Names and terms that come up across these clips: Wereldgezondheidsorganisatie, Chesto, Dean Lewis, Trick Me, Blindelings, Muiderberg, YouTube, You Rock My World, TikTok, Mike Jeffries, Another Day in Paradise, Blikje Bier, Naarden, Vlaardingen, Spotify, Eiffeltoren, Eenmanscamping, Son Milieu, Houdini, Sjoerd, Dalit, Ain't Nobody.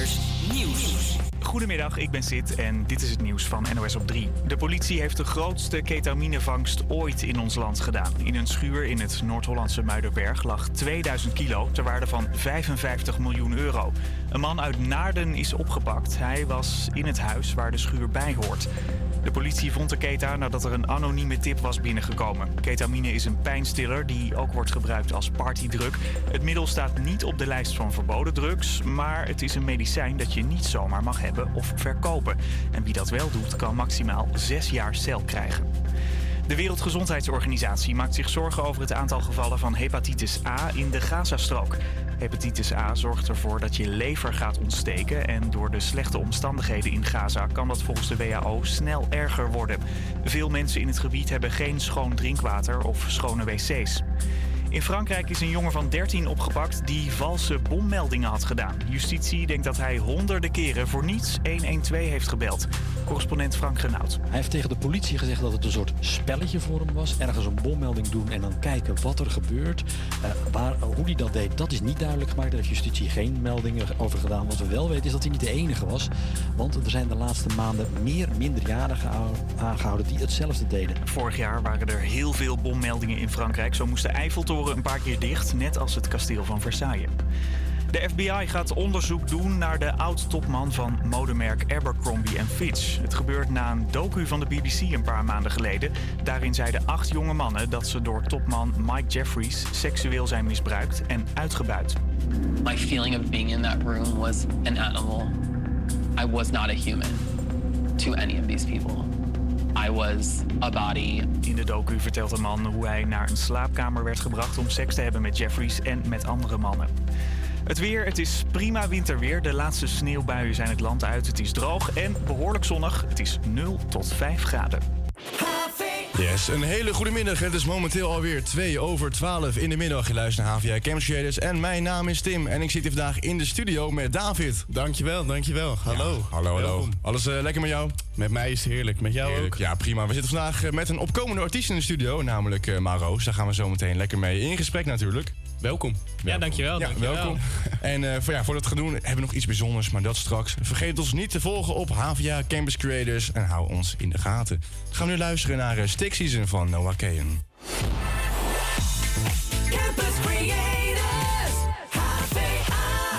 Creators Nieuws. Goedemiddag, ik ben Sid en dit is het nieuws van NOS op 3. De politie heeft de grootste ketaminevangst ooit in ons land gedaan. In een schuur in het Noord-Hollandse Muiderberg lag 2000 kilo ter waarde van 55 miljoen euro. Een man uit Naarden is opgepakt. Hij was in het huis waar de schuur bij hoort. De politie vond de keta nadat er een anonieme tip was binnengekomen. Ketamine is een pijnstiller die ook wordt gebruikt als partydruk. Het middel staat niet op de lijst van verboden drugs, maar het is een medicijn dat je niet zomaar mag hebben of verkopen. En wie dat wel doet, kan maximaal 6 jaar cel krijgen. De Wereldgezondheidsorganisatie maakt zich zorgen over het aantal gevallen van hepatitis A in de Gazastrook. Hepatitis A zorgt ervoor dat je lever gaat ontsteken en door de slechte omstandigheden in Gaza kan dat volgens de WHO snel erger worden. Veel mensen in het gebied hebben geen schoon drinkwater of schone wc's. In Frankrijk is een jongen van 13 opgepakt die valse bommeldingen had gedaan. Justitie denkt dat hij honderden keren voor niets 112 heeft gebeld. Correspondent Frank Genoud. Hij heeft tegen de politie gezegd dat het een soort spelletje voor hem was. Ergens een bommelding doen en dan kijken wat er gebeurt. Hoe hij dat deed, dat is niet duidelijk gemaakt. Er heeft justitie geen meldingen over gedaan. Wat we wel weten is dat hij niet de enige was. Want er zijn de laatste maanden meer minderjarigen aangehouden die hetzelfde deden. Vorig jaar waren er heel veel bommeldingen in Frankrijk. Zo moest de Eiffeltoren een paar keer dicht, net als het kasteel van Versailles. De FBI gaat onderzoek doen naar de oud-topman van modemerk Abercrombie & Fitch. Het gebeurt na een docu van de BBC een paar maanden geleden. Daarin zeiden 8 jonge mannen dat ze door topman Mike Jeffries seksueel zijn misbruikt en uitgebuit. My feeling of being in that room was an animal. I was not a human to any of these people. I was a body. In de docu vertelt een man hoe hij naar een slaapkamer werd gebracht om seks te hebben met Jeffries en met andere mannen. Het weer, het is prima winterweer. De laatste sneeuwbuien zijn het land uit. Het is droog en behoorlijk zonnig. Het is 0 tot 5 graden. Yes, een hele goede middag. Het is momenteel alweer 12:02 in de middag. Je luistert naar HvA Campus Creators en mijn naam is Tim. En ik zit hier vandaag in de studio met David. Dankjewel. Hallo. Ja, hallo. Alles lekker met jou? Met mij is het heerlijk. Met jou heerlijk. Ook? Ja, prima. We zitten vandaag met een opkomende artiest in de studio, namelijk Mauroos. Daar gaan we zo meteen lekker mee in gesprek natuurlijk. Welkom. Ja, dankjewel. Welkom. En voor dat gaan doen hebben we nog iets bijzonders, maar dat straks. Vergeet ons niet te volgen op HvA Campus Creators en hou ons in de gaten. Gaan we nu luisteren naar Stick Season van Noah Kayen. Campus Creators, HvA.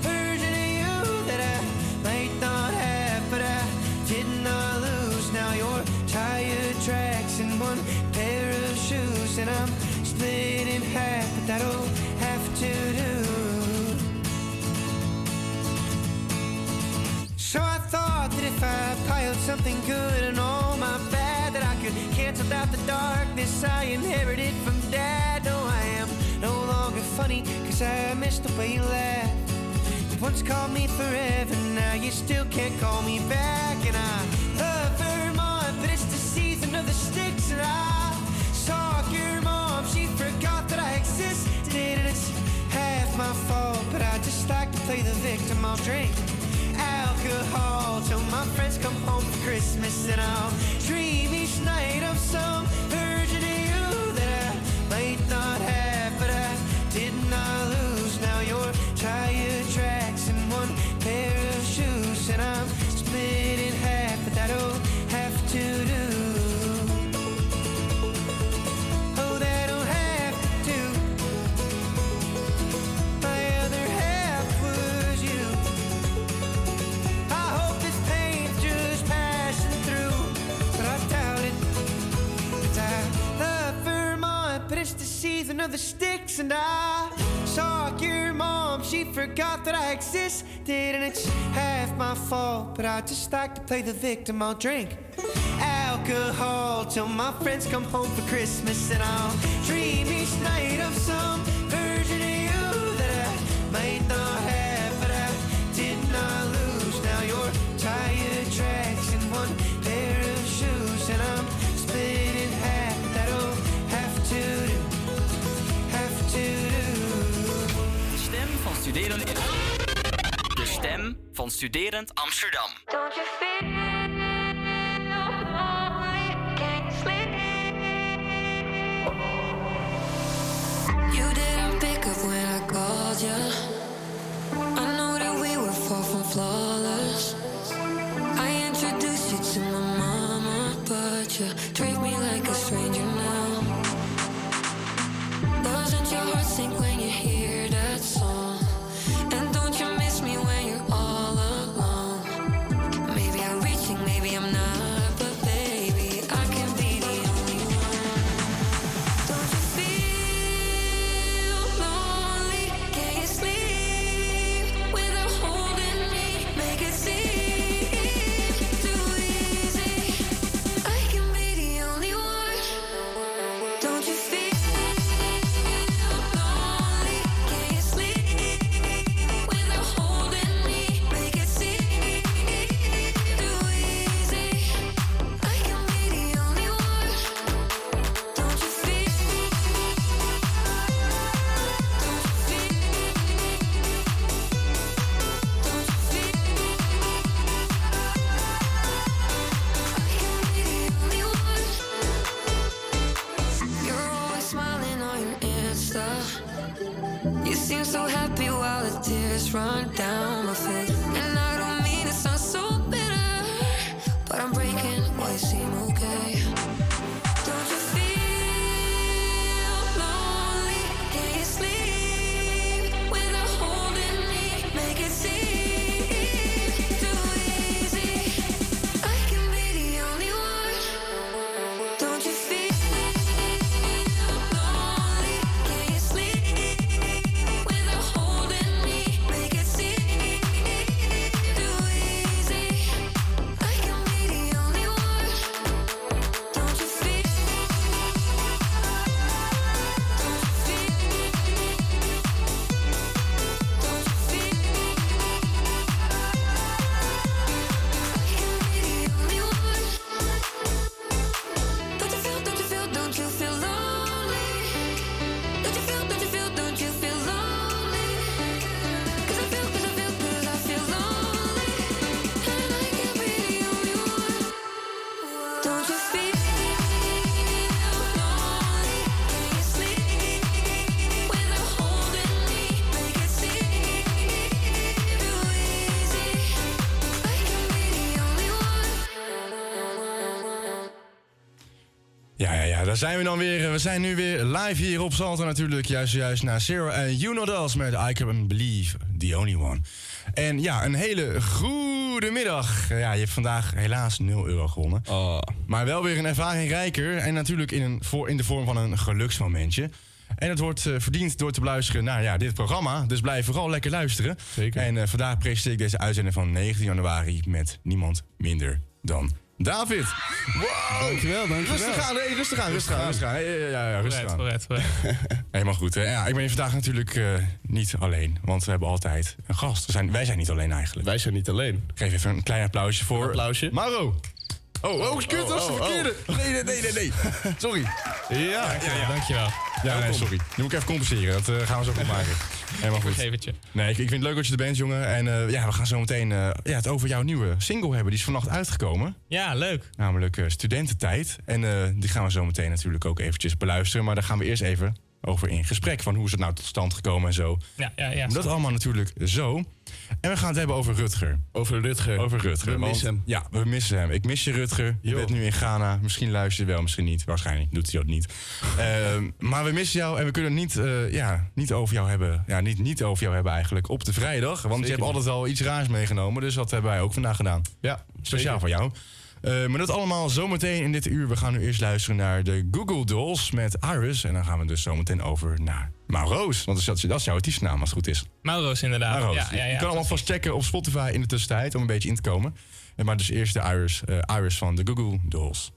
version of you that I might not have, but I did not lose. Now your tire tracks in one pair of shoes, and I'm split in half, but that'll have to do. So I thought that if I piled something good and all my bad, that I could cancel out the darkness I inherited from Dad. No, I am no longer funny, cause I missed the way you laughed. You once called me forever, now you still can't call me back. And I love Vermont, but it's the season of the sticks. And I saw your mom, she forgot that I existed. And it's half my fault, but I just like to play the victim. I'll drink alcohol till my friends come home for Christmas. And I'll dream each night of some version of you that I might not have, but I did not lose. Now your tire tracks in one pair of shoes, and I'm split in half, but that'll have to do. Through the sticks, and I saw your mom. She forgot that I existed, and it's half my fault. But I just like to play the victim. I'll drink alcohol till my friends come home for Christmas, and I'll dream each night of some version of you that I might not have, but I did not lose. Now your tie attracts in one pair of shoes, and I'm split in half. That'll have to do, have to do. Stem van Studerend. De stem van Studerend Amsterdam. Don't you feel? When I called you, I know that we were far from flawless. I introduced you to my mama, but you treat me like a stranger now. Doesn't your heart sink when you hear that song? And don't you miss me when you're all alone? Maybe I'm reaching, maybe I'm not. Run down my face, and I don't mean it sounds so bitter, but I'm breaking why you seem okay. Don't you feel lonely? Can you sleep without holding me? Make it seem too easy. I can be the only one. Don't you feel lonely? Can you sleep without holding me? Daar zijn we dan weer. We zijn nu weer live hier op Salto natuurlijk. Juist naar Zero en You Know Dolls met I Can Believe The Only One. En ja, een hele goede middag. Ja, je hebt vandaag helaas €0 gewonnen. Oh. Maar wel weer een ervaring rijker. En natuurlijk in de vorm van een geluksmomentje. En het wordt verdiend door te beluisteren naar dit programma. Dus blijf vooral lekker luisteren. Zeker. En vandaag presenteer ik deze uitzending van 19 januari met niemand minder dan David. Wow! Dankjewel. Rustig aan. Rustig aan. Helemaal goed. Hè? Ja, ik ben hier vandaag natuurlijk niet alleen, want we hebben altijd een gast. Wij zijn niet alleen eigenlijk. Wij zijn niet alleen. Geef even een klein applausje voor... Mauro. Oh, kut, dat is de verkeerde. Nee. Sorry. Ja. Dankjewel. Sorry. Nu moet ik even compenseren. Dat gaan we zo goed maken. Helemaal goed. Nee, ik vind het leuk dat je er bent, jongen. En we gaan zo meteen het over jouw nieuwe single hebben. Die is vannacht uitgekomen. Ja, leuk. Namelijk Studententijd. En die gaan we zo meteen natuurlijk ook eventjes beluisteren. Maar daar gaan we eerst even over in gesprek. Van hoe is het nou tot stand gekomen en zo. Ja. Dat allemaal natuurlijk zo. En we gaan het hebben over Rutger. We missen hem. Ja, we missen hem. Ik mis je, Rutger. Je bent nu in Ghana. Misschien luister je wel, misschien niet. Waarschijnlijk doet hij dat niet. Maar we missen jou en we kunnen niet over jou hebben. Ja, niet over jou hebben eigenlijk op de vrijdag. Want je hebt altijd al iets raars meegenomen. Dus dat hebben wij ook vandaag gedaan. Ja, speciaal voor jou. Maar dat allemaal zometeen in dit uur. We gaan nu eerst luisteren naar de Goo Goo Dolls met Iris. En dan gaan we dus zometeen over naar Mauroos. Want dat is jouw artiestennaam als het goed is. Mauroos, inderdaad. Mauroos. Ja, je kan allemaal vast checken op Spotify in de tussentijd om een beetje in te komen. Maar dus eerst de Iris van de Goo Goo Dolls.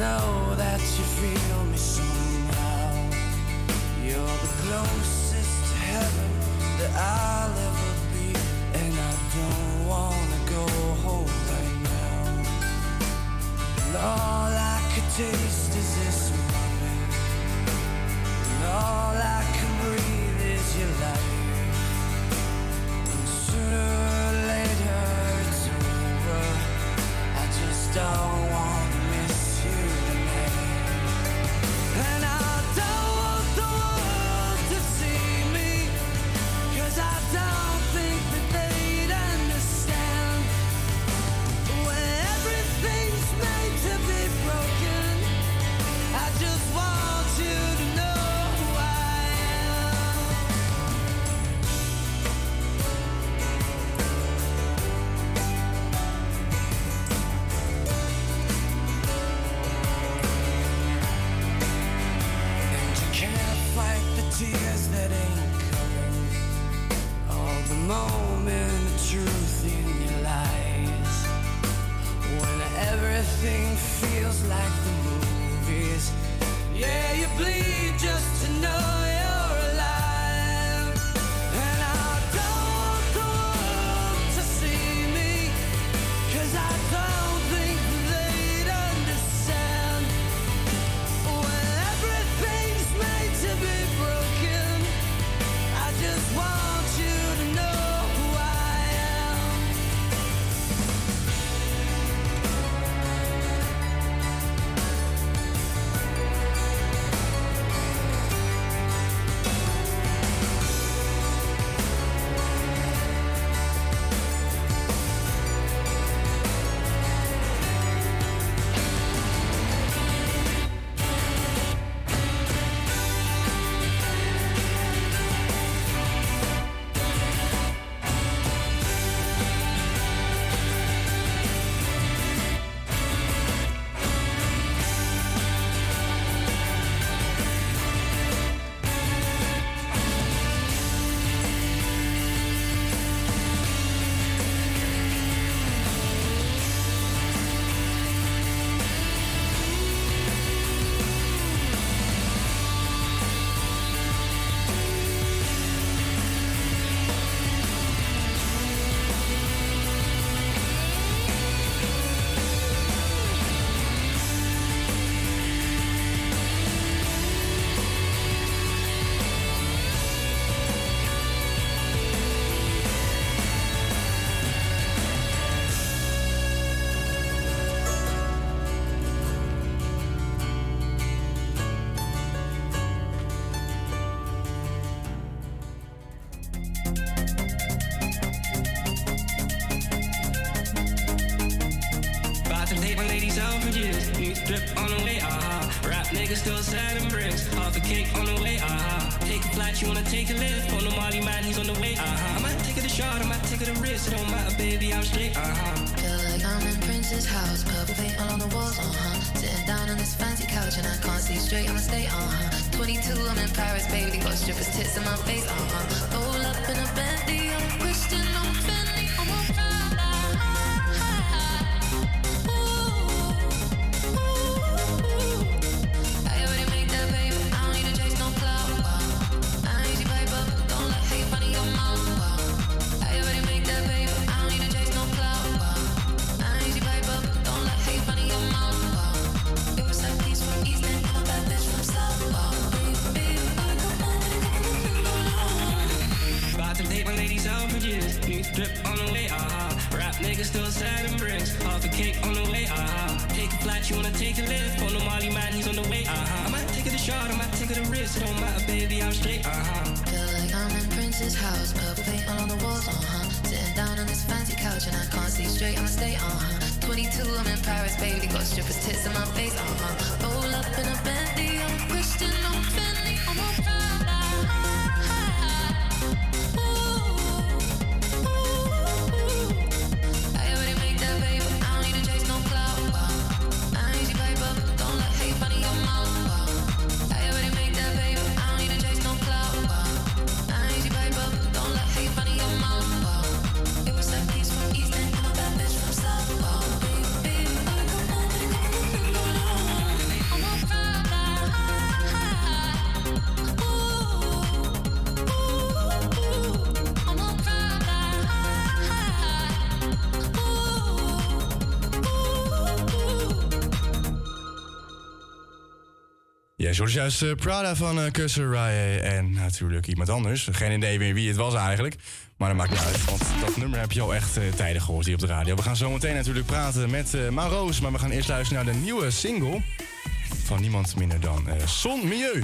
Know that you feel me somehow. You're the closest to heaven that I'll ever be, and I don't wanna go home right now. And all I could taste is this moment, and all I can breathe is your life. And sooner or later it's over. I just don't wanna. And I don't want the world to see me, 'cause I don't think that they'd understand. When everything's made to be broken, I just want you to know who I am. Tears that ain't coming, all the moment, the truth in your lies. When everything feels like the movies, yeah, you bleed just to know you're alive. And I don't want the world to see me, 'cause I don't think they'd understand. When everything's made to be broken, just want you to know who I am. House, purple paint all on the walls, Sitting down on this fancy couch touch and I can't see straight, I'ma stay, 22, I'm in Paris, baby, got strippers' tits in my face, Roll up in a Bentley, I'm Christian, I'm friendly, I'm a fly. Ooh, ooh, I already make that, baby, I don't need to chase no clout, I need you, baby, don't let hate money in your mouth, I already make that, baby, I don't need to chase no clout, I need you, baby, don't let hate money in your mouth, It was like peace from East and I'm a bad bitch from South, Ja, zo is juist Prada van Kusserij en natuurlijk iemand anders. Geen idee meer wie het was eigenlijk. Maar dat maakt niet uit, want dat nummer heb je al echt tijden gehoord hier op de radio. We gaan zo meteen natuurlijk praten met Mauroos. Maar we gaan eerst luisteren naar de nieuwe single van niemand minder dan Son Milieu.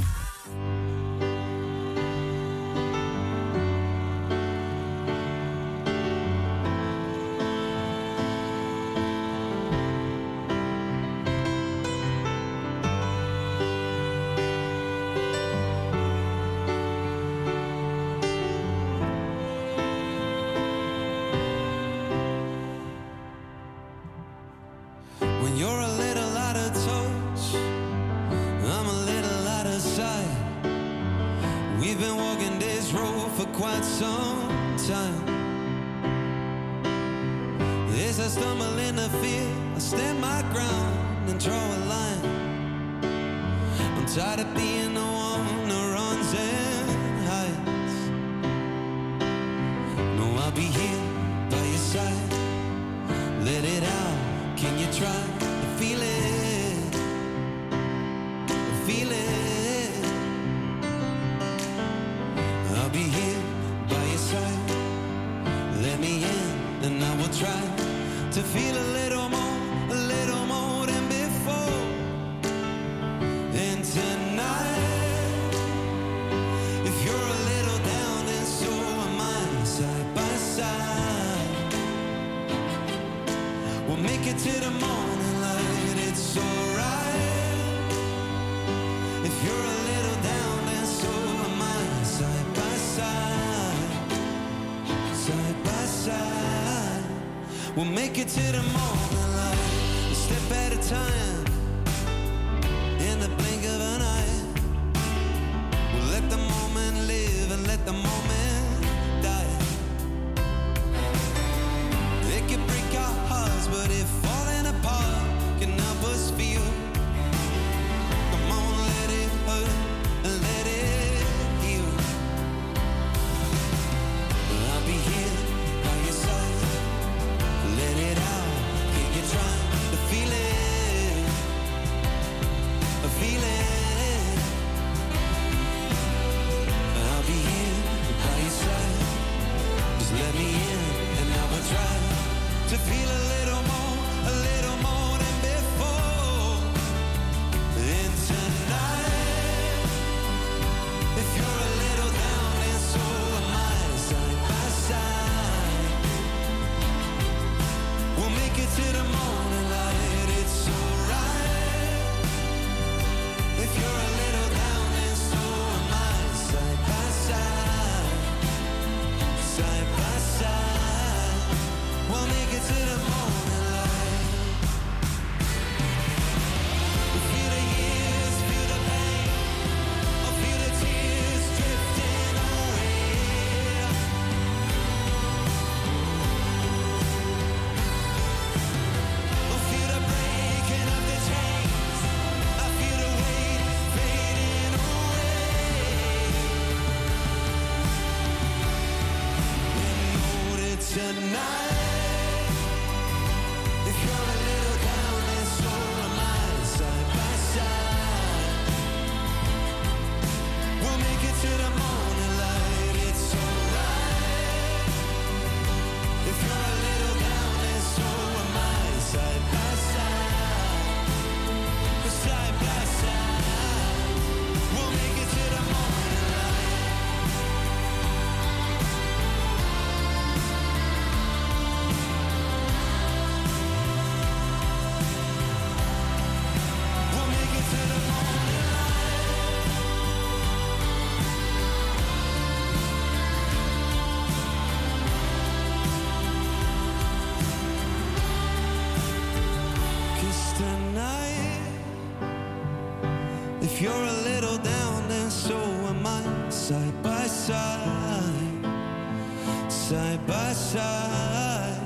side by side,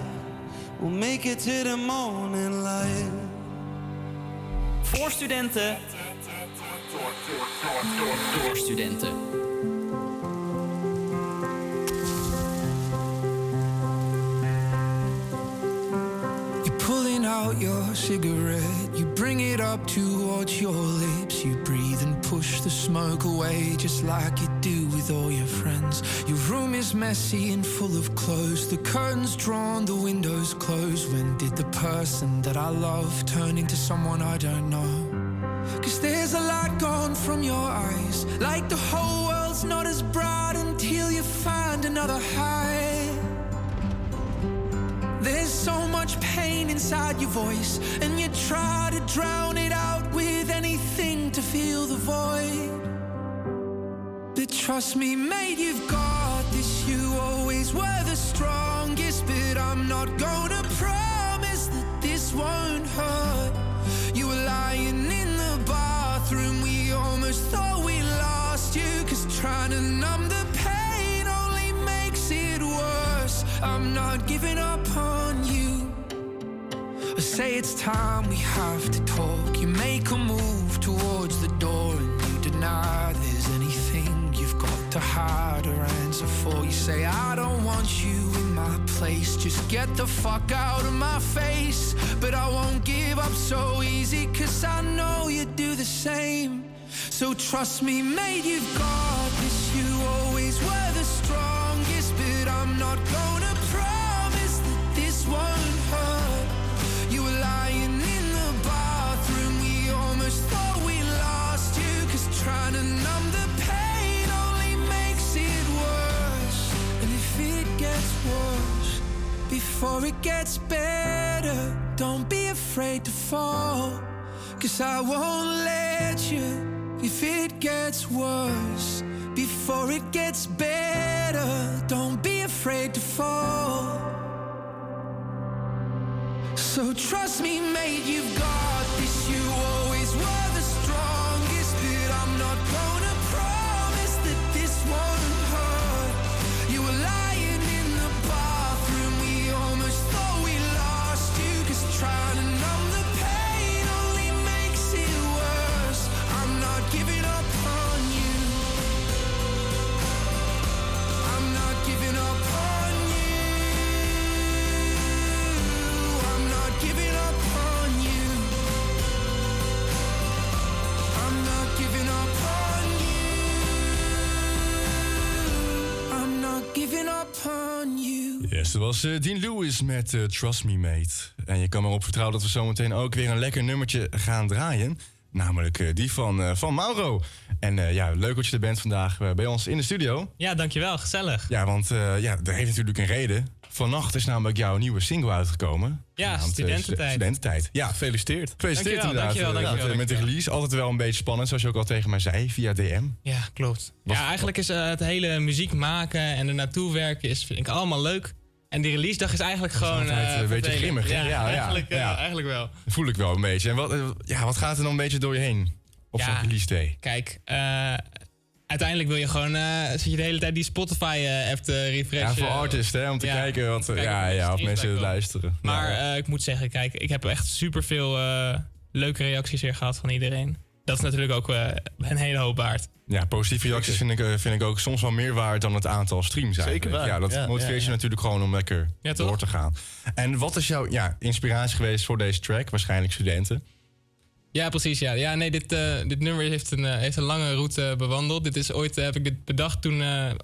we'll make it to the morning light. Voor studenten. Door studenten. You're pulling out your cigarette, you bring it up towards your lips, you breathe and push the smoke away just like you do with all your friends. Your room is messy and full of clothes, the curtains drawn, the windows closed. When did the person that I love turn into someone I don't know? 'Cause there's a light gone from your eyes, like the whole world's not as bright until you find another high. There's so much pain inside your voice, and you try to drown it out with anything to fill the void. But trust me, mate, you've got this. You always were the strongest, but I'm not gonna promise that this won't hurt. You were lying in the bathroom, we almost thought we lost you, 'cause trying to numb the pain only makes it worse. I'm not giving up on you. I say it's time we have to talk. You make a move towards the door and you deny there's anything you've got to hide or answer for. You say, I don't want you in my place, just get the fuck out of my face. But I won't give up so easy, 'cause I know you do the same. So trust me, mate, you've got this. You always were the strongest, but I'm not gonna promise that this won't hurt. You were lying in the bathroom, we almost thought we lost you, 'cause trying to numb the pain only makes it worse. And if it gets worse before it gets better, don't be afraid to fall, 'cause I won't let you. If it gets worse before it gets better, don't be afraid to fall. So trust me, mate, you've got this. You always were the strongest, but I'm not gonna promise that this won't hurt. You were lying in the bathroom, we almost thought we lost you, 'cause trying to numb the pain only makes it worse. I'm not giving up on you. I'm not giving up on you. I'm not giving up on you. I'm not giving up on you. I'm not giving up on you. Yes, dat was Dean Lewis met Trust Me Mate. En je kan erop vertrouwen dat we zometeen ook weer een lekker nummertje gaan draaien. Namelijk die van Mauro. En ja, leuk dat je er bent vandaag bij ons in de studio. Ja, dankjewel. Gezellig. Ja, want ja, er heeft natuurlijk een reden. Vannacht is namelijk jouw nieuwe single uitgekomen. Ja, Studententijd. Studententijd. Ja, gefeliciteerd. Gefeliciteerd dankjewel, inderdaad. Dankjewel, met de release. Altijd wel een beetje spannend, zoals je ook al tegen mij zei, via DM. Ja, klopt. Ja, eigenlijk is het hele muziek maken en er naartoe werken is, vind ik, allemaal leuk. En die releasedag is eigenlijk dat gewoon... een beetje grimmig. Eigenlijk wel. Dat voel ik wel een beetje. En wat gaat er dan een beetje door je heen op zo'n release day? Kijk, uiteindelijk wil je gewoon... zit je de hele tijd die Spotify-app te refreshen. Ja, voor artists, hè, om te kijken wat... of mensen het luisteren. Maar ik moet zeggen, kijk, ik heb echt superveel leuke reacties hier gehad van iedereen. Dat is natuurlijk ook een hele hoop waard. Ja, positieve reacties vind ik ook soms wel meer waard dan het aantal streams eigenlijk. Zeker waar. Ja, dat motiveert je natuurlijk gewoon om lekker door te gaan. En wat is jouw inspiratie geweest voor deze track? Waarschijnlijk studenten. Ja, precies. Ja, nee, dit nummer heeft een lange route bewandeld. Heb ik dit bedacht toen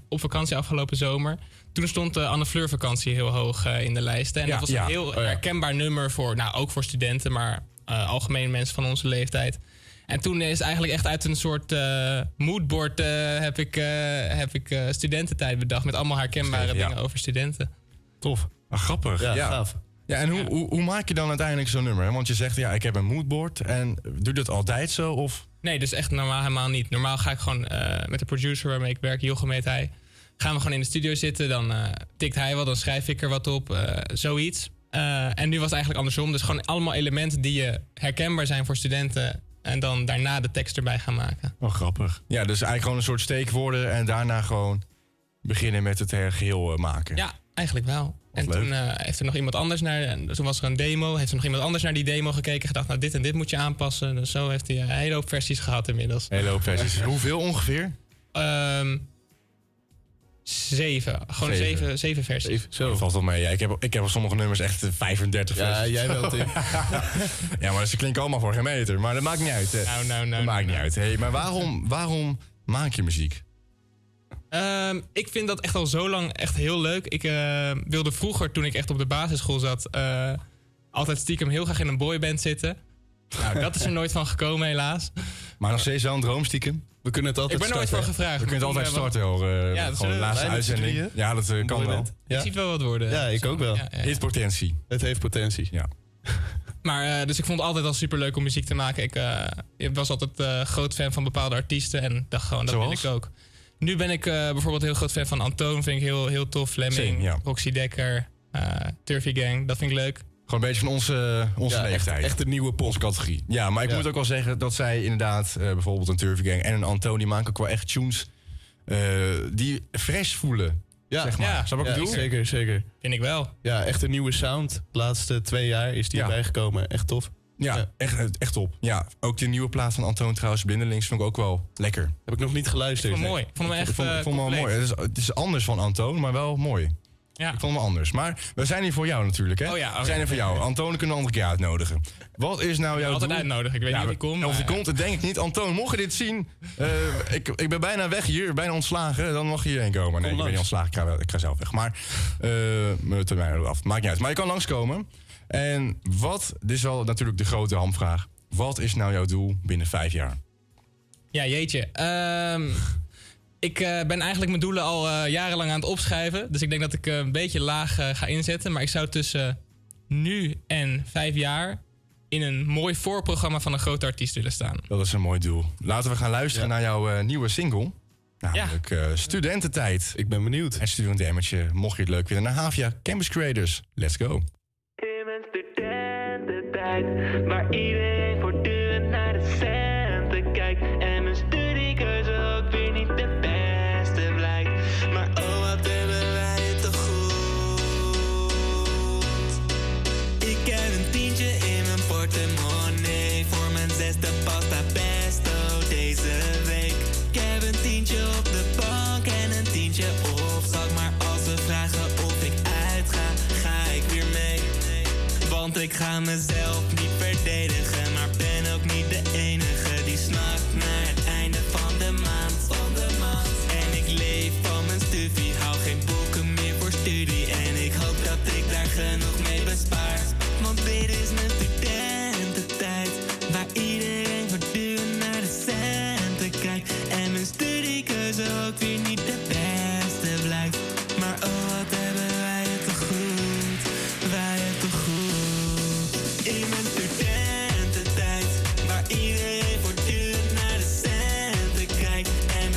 op vakantie afgelopen zomer. Toen stond Anne Fleur vakantie heel hoog in de lijst. En dat was een heel herkenbaar nummer voor, ook voor studenten, maar algemeen mensen van onze leeftijd. En toen is eigenlijk echt uit een soort moodboard heb ik studententijd bedacht. Met allemaal herkenbare dingen over studenten. Tof. Ah, grappig. Ja. Gaaf. Ja, en hoe maak je dan uiteindelijk zo'n nummer? Want je zegt, ik heb een moodboard. En doe je dat altijd zo? Of? Nee, dat is echt normaal helemaal niet. Normaal ga ik gewoon met de producer waarmee ik werk, Jochem heet hij. Gaan we gewoon in de studio zitten. Dan tikt hij wat, dan schrijf ik er wat op. Zoiets. En nu was het eigenlijk andersom. Dus gewoon allemaal elementen die herkenbaar zijn voor studenten. En dan daarna de tekst erbij gaan maken. Oh, grappig. Ja, dus eigenlijk gewoon een soort steekwoorden en daarna gewoon beginnen met het geheel maken. Ja, Eigenlijk wel. En toen heeft er nog iemand anders naar. Toen was er een demo. Heeft er nog iemand anders naar die demo gekeken. Gedacht, nou, dit en dit moet je aanpassen. Dus zo heeft hij een hele hoop versies gehad inmiddels. Hele hoop versies. Hoeveel ongeveer? 7. Gewoon 7 versies. 7. Zo. Dat valt wel mee. Ja, ik heb op sommige nummers echt 35 versies. Ja, jij wel, Tim. Ja, maar ze klinken allemaal voor geen meter. Maar dat maakt niet uit. Dat maakt niet uit. Hey, maar waarom maak je muziek? Ik vind dat echt al zo lang echt heel leuk. Ik wilde vroeger, toen ik echt op de basisschool zat, altijd stiekem heel graag in een boyband zitten. Nou, dat is er nooit van gekomen, helaas. Maar nog steeds wel een droom stiekem. We kunnen het altijd starten. Ik ben er nooit van gevraagd. We kunnen het altijd starten, hoor. Ja, gewoon de laatste uitzending. Ja, dat kan wel. Ja. Ik zie het wel wat worden. Ja, ik ook wel. Ja, ja. Heeft potentie. Het heeft potentie. Ja. Maar, dus ik vond het altijd al superleuk om muziek te maken. Ik was altijd groot fan van bepaalde artiesten en dacht gewoon, dat wil ik ook. Nu ben ik bijvoorbeeld heel groot fan van Antoon. Vind ik heel, heel tof. Fleming, ja. Roxy Dekker, Turfie Gang. Dat vind ik leuk. Gewoon een beetje van onze leeftijd. Echt de nieuwe postcategorie. Ja, maar ik moet ook wel zeggen dat zij inderdaad... bijvoorbeeld een Turfie Gang en een Antoon... die maken ook wel echt tunes die fresh voelen. Ja, zeg maar. Ja, ik bedoel? Zeker, zeker. Vind ik wel. Ja, echt een nieuwe sound. De laatste 2 jaar is die erbij gekomen. Echt tof. Ja, ja. Echt top. Ja, ook de nieuwe plaat van Antoon trouwens, Blindelings, vond ik ook wel lekker. Heb ik nog niet geluisterd. Ik vond hem mooi. Ik vond hem wel mooi. Het is anders van Antoon, maar wel mooi. Ja. Ik vond hem anders. Maar we zijn hier voor jou natuurlijk, hè? Oh ja, okay. We zijn hier voor jou. Antoon kunnen we een andere keer uitnodigen. Wat is nou jouw doel? Uitnodigen, ik weet niet of hij komt. Of hij komt, dat denk ik niet. Antoon, mocht je dit zien, ik ben bijna weg hier, bijna ontslagen. Dan mag je hierheen komen. Nee, ik ben niet ontslagen, ik ga zelf weg. Maar, mijn termijn af, maakt niet uit. Maar je kan langskomen. En dit is wel natuurlijk de grote hamvraag. Wat is nou jouw doel binnen 5 jaar? Ja, jeetje. Ik ben eigenlijk mijn doelen al jarenlang aan het opschrijven. Dus ik denk dat ik een beetje laag ga inzetten. Maar ik zou tussen nu en 5 jaar in een mooi voorprogramma van een grote artiest willen staan. Dat is een mooi doel. Laten we gaan luisteren naar jouw nieuwe single. Namelijk Studententijd. Ik ben benieuwd. En Studentemmetje, mocht je het leuk vinden, naar HvA Campus Creators. Let's go. Waar iedereen voortdurend naar de centen kijkt en mijn studiekeuze ook weer niet de beste blijkt. Maar oh, wat hebben wij het toch goed. Ik heb een tientje in mijn portemonnee voor mijn 6e pasta pesto deze week. Ik heb een tientje op de bank en een tientje op zak. Maar als ze vragen of ik uitga, ga ik weer mee. Want ik ga mezelf niet verdedigen, maar ben ook niet de enige die snakt naar het einde van de maand. En ik leef van mijn studie, hou geen boeken meer voor studie. En ik hoop dat ik daar genoeg mee bespaar. Want dit is mijn studententijd, waar iedereen voortdurend naar de centen kijkt. En mijn studiekeuze ook weer niet de beste blijkt. Maar oh, wat hebben wij het toch goed, wij het toch goed. In mijn studententijd, waar iedereen voortdurend naar de centen kijkt. En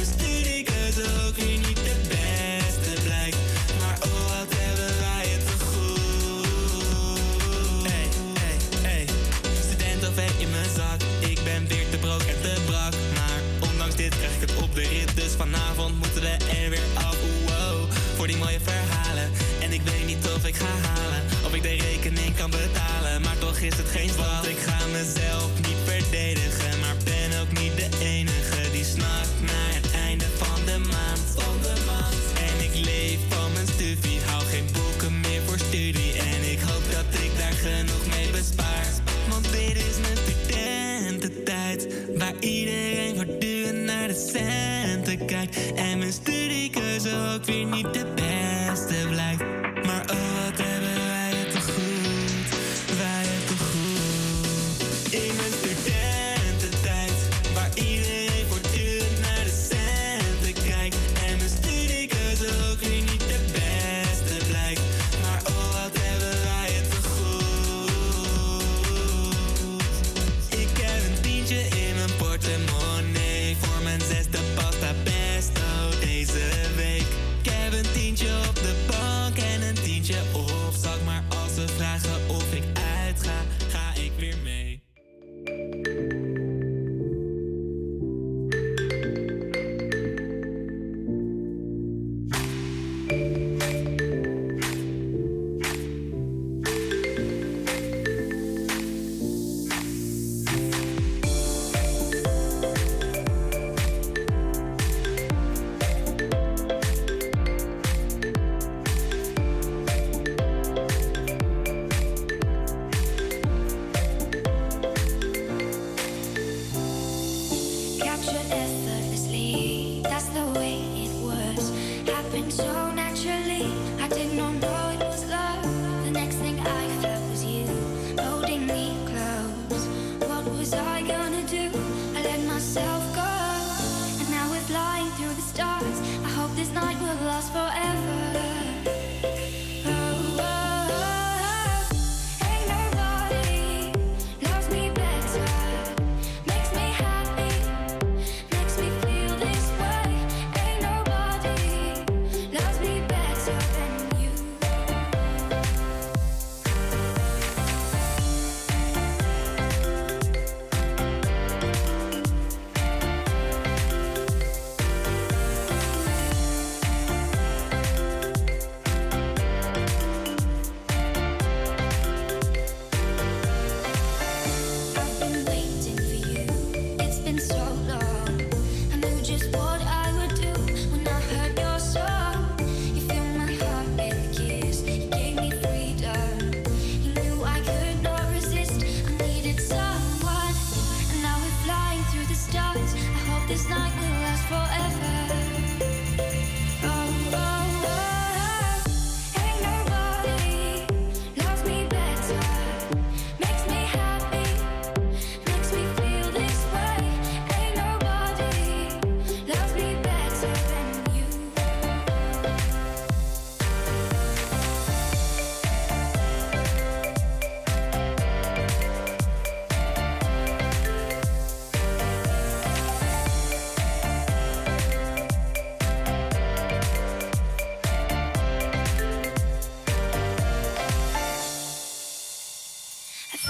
mijn studiekeuze ook weer niet de beste blijkt. Maar oh, wat hebben wij het toch goed. Hey, hey, hey, student of heet in mijn zak. Ik ben weer te broek en te brak. Maar ondanks dit krijg ik het op de rit. Dus vanavond moeten we er weer af. Wow, voor die mooie verhalen. En ik weet niet of ik ga halen, of ik de rekening kan betalen. Maar toch is het geen zwak. Ik ga mezelf niet verdedigen, maar ben ook niet de enige die snakt naar het einde van de maand. En ik leef van mijn studie, hou geen boeken meer voor studie. En ik hoop dat ik daar genoeg mee bespaar. Want dit is mijn studententijd, waar iedereen voortdurend naar de centen kijkt. En mijn studiekeuze ook weer niet de beste blijkt. Maar oh, wat hebben wij het toch goed, wij het toch goed. In mijn studententijd, waar iedereen voortdurend naar de centen kijkt. En mijn studiekeuze ook weer niet de beste blijkt. Maar oh, wat hebben wij het toch goed. Ik heb een tientje in mijn portemonnee voor mijn 6e pasta pesto deze week. Ik heb een tientje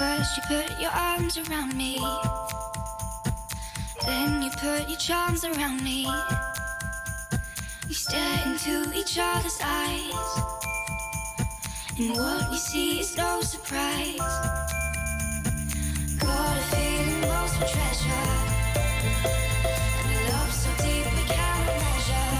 First you put your arms around me, then you put your charms around me. We stare into each other's eyes, and what we see is no surprise. Got a feeling lost for treasure, and we love so deep we can't measure.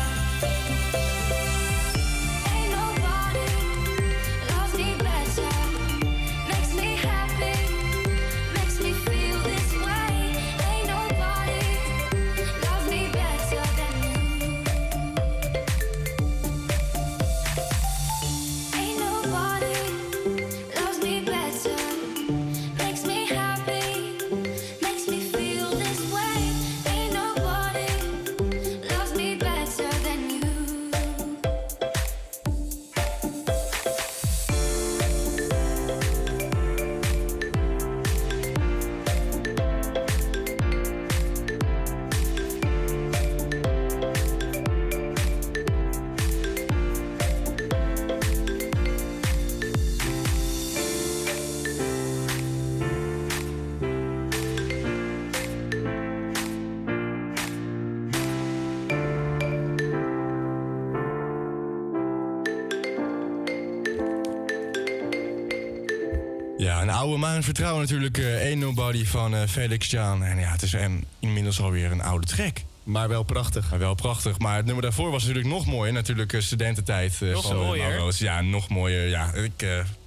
Oude maan vertrouwen natuurlijk, Ain't Nobody van Felix Jan. En ja, het is inmiddels alweer een oude track. Maar wel prachtig. Maar het nummer daarvoor was natuurlijk nog mooier. Natuurlijk Studententijd van Mauroos. Ja, nog mooier. Ja,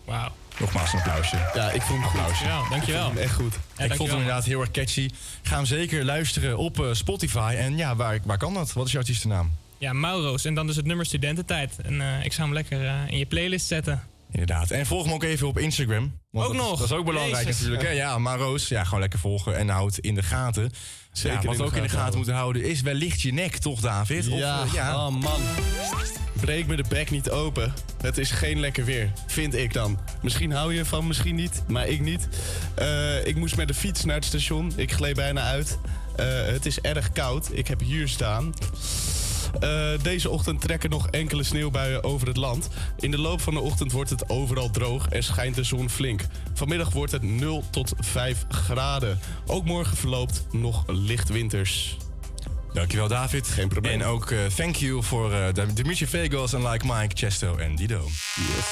wauw. Nogmaals een applausje. Ja, ik vond het goed. Ja, dankjewel. Ik vond hem echt goed. Ja, ik vond hem inderdaad heel erg catchy. Ga hem zeker luisteren op Spotify. En ja, waar kan dat? Wat is jouw artiestennaam? Ja, Mauroos. En dan dus het nummer Studententijd. En ik zou hem lekker in je playlist zetten. Inderdaad. En volg me ook even op Instagram. Want ook nog. Dat is ook belangrijk natuurlijk. Hè? Ja, Mauroos, ja, gewoon lekker volgen en houd in de gaten. Zeker. Ja, wat we ook in de gaten moeten houden is wellicht je nek, toch David? Ja, oh man. Breek me de bek niet open. Het is geen lekker weer, vind ik dan. Misschien hou je ervan, misschien niet, maar ik niet. Ik moest met de fiets naar het station. Ik gleed bijna uit. Het is erg koud. Ik heb hier staan. Deze ochtend trekken nog enkele sneeuwbuien over het land. In de loop van de ochtend wordt het overal droog en schijnt de zon flink. Vanmiddag wordt het 0 tot 5 graden. Ook morgen verloopt nog licht winters. Dankjewel David. Geen probleem. En ook thank you voor Dimitri Vegas en Like Mike, Chesto en Dido. Yes.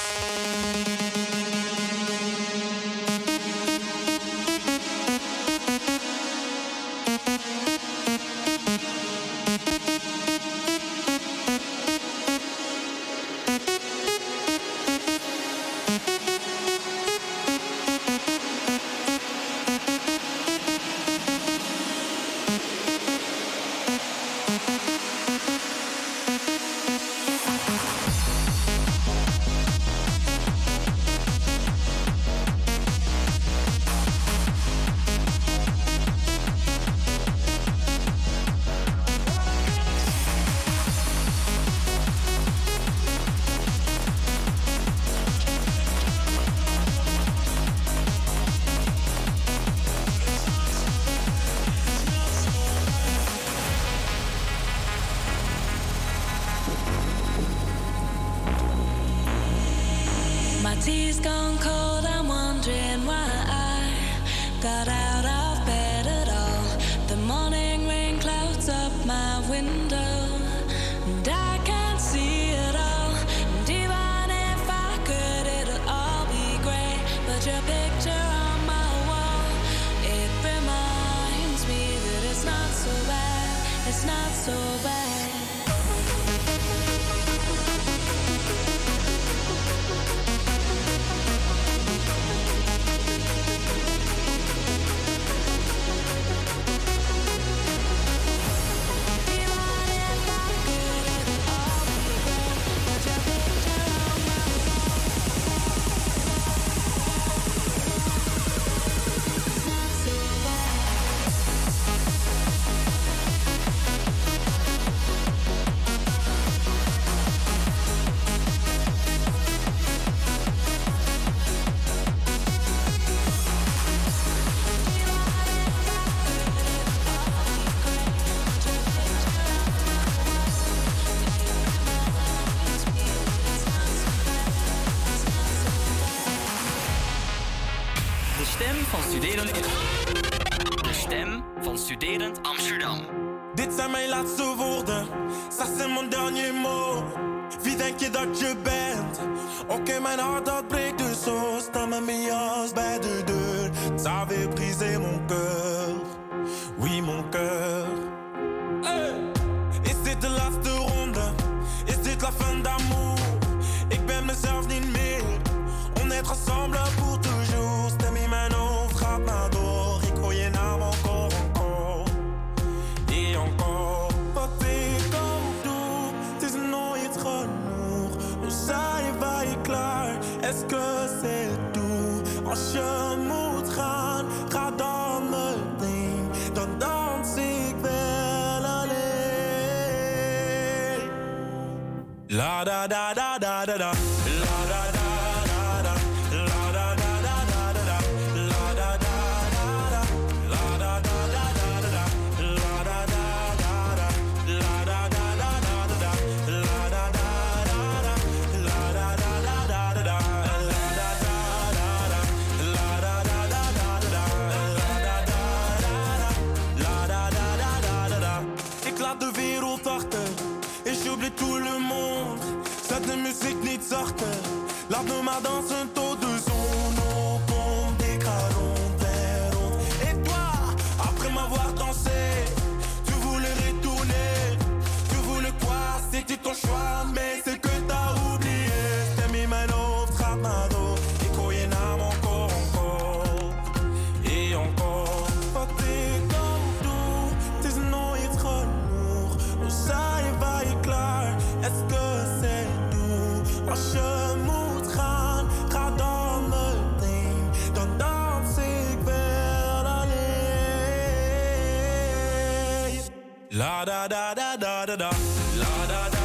De stem van studerend Amsterdam. Dit zijn mijn laatste woorden, ça c'est mon dernier mot. Wie denk je dat je bent? Oké, mijn hart dat breekt dus zo. Sta mijn mias bij de deur. Ça veut briser mon cœur. Oui, mon cœur. Hey! Is dit de laatste ronde? Is dit la fin d'amour? Ik ben mezelf niet meer. On est ensemble pour toujours. Stem in mijn hoofd gaat maar door. Ik hoor je naam encore. Et encore. Wat ik ook doe, het is nooit genoeg. Hoe saai waar je klaar? Est-ce que c'est tout? Als je moet gaan, ga dan meteen. Dan dans ik wel alleen. La da da da da da da. Laat me maar dansen tot de zon opkomt. Ik ga rond en rond. Et toi, après m'avoir dansé, tu voulais retourner. Tu voulais quoi? C'était ton choix, mais c'est que t'as oublié. Stem in mijn hoofd gaat maar door. Ik hoor je naam encore, encore. Et encore. Wat ik ook doe, het is nooit genoeg. Hoe saai waar je klaar? Est-ce que c'est tout? Als je la da da da da da da. La da da.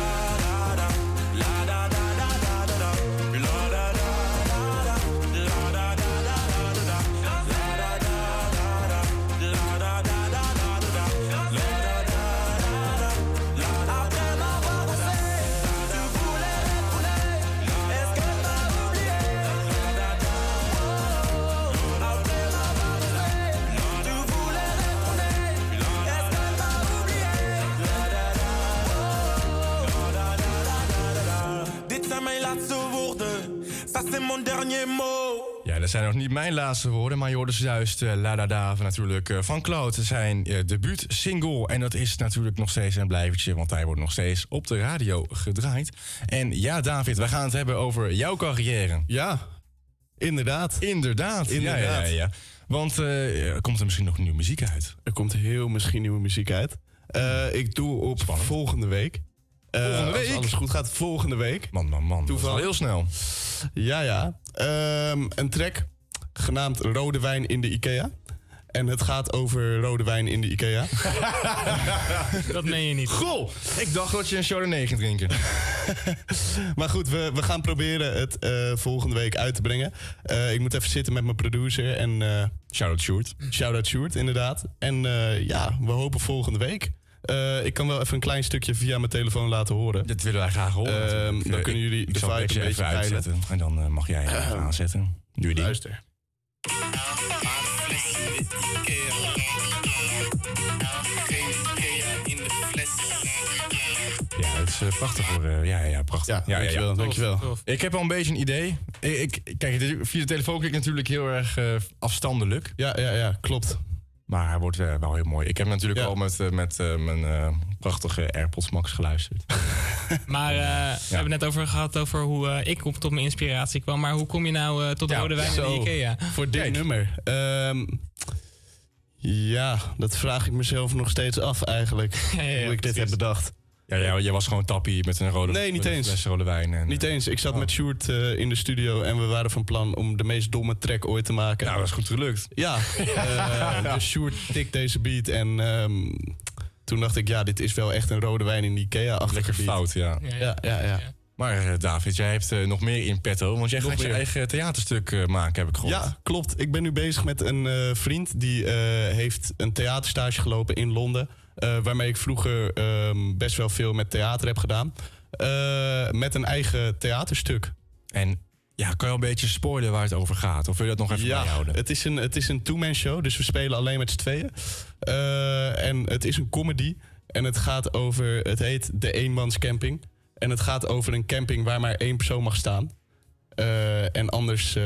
Ja, dat zijn nog niet mijn laatste woorden, maar je hoorde zojuist La Da Da natuurlijk van Claude. Zijn debuut single en dat is natuurlijk nog steeds een blijvertje, want hij wordt nog steeds op de radio gedraaid. En ja, David, wij gaan het hebben over jouw carrière. Ja, inderdaad. Ja. Want er komt er misschien nog nieuwe muziek uit. Er komt heel misschien nieuwe muziek uit. Ik doe op spannend. Volgende week. Als alles goed gaat, volgende week. Man. Toeval. Dat is heel snel. Ja. Een track genaamd Rode Wijn in de Ikea. En het gaat over rode wijn in de Ikea. Dat meen je niet. Goh, ik dacht dat je een Chardonnay ging drinken. Maar goed, we gaan proberen het volgende week uit te brengen. Ik moet even zitten met mijn producer en... Shout-out Sjoerd. Shout-out Sjoerd, inderdaad. En we hopen volgende week. Ik kan wel even een klein stukje via mijn telefoon laten horen. Dat willen wij graag horen. Dan kunnen jullie de vibe een beetje uitzetten. En dan mag jij even aanzetten. Doe je die. Luister. Ja, het is prachtig hoor. Ja, prachtig. Ja, dankjewel. Ik heb al een beetje een idee. Kijk, via de telefoon klinkt natuurlijk heel erg afstandelijk. Ja, klopt. Maar hij wordt wel heel mooi. Ik heb natuurlijk al met mijn prachtige AirPods Max geluisterd. Maar we hebben het net gehad over hoe ik tot mijn inspiratie kwam. Maar hoe kom je nou tot de Rode Wijn in de Ikea? Voor dit nummer? Dat vraag ik mezelf nog steeds af eigenlijk. Hoe ik dit heb bedacht. Ja, jij was gewoon tappie met een rode wijn. Nee, niet eens. Rode wijn en, niet eens. Ik zat met Sjoerd in de studio en we waren van plan om de meest domme track ooit te maken. Nou, dat is goed gelukt. Ja. Dus Sjoerd tikt deze beat en toen dacht ik, dit is wel echt een rode wijn in Ikea-achtige lekker beat. Fout, ja. Maar David, jij hebt nog meer in petto, want jij gaat je eigen theaterstuk maken, heb ik gehoord. Ja, klopt. Ik ben nu bezig met een vriend die heeft een theaterstage gelopen in Londen. Waarmee ik vroeger best wel veel met theater heb gedaan. Met een eigen theaterstuk. En Ja, kan je al een beetje spoilen waar het over gaat? Of wil je dat nog even bijhouden? Ja, het is een two-man show, dus we spelen alleen met z'n tweeën. En het is een comedy. En het gaat over, het heet de Eenmanscamping. En het gaat over een camping waar maar één persoon mag staan. En anders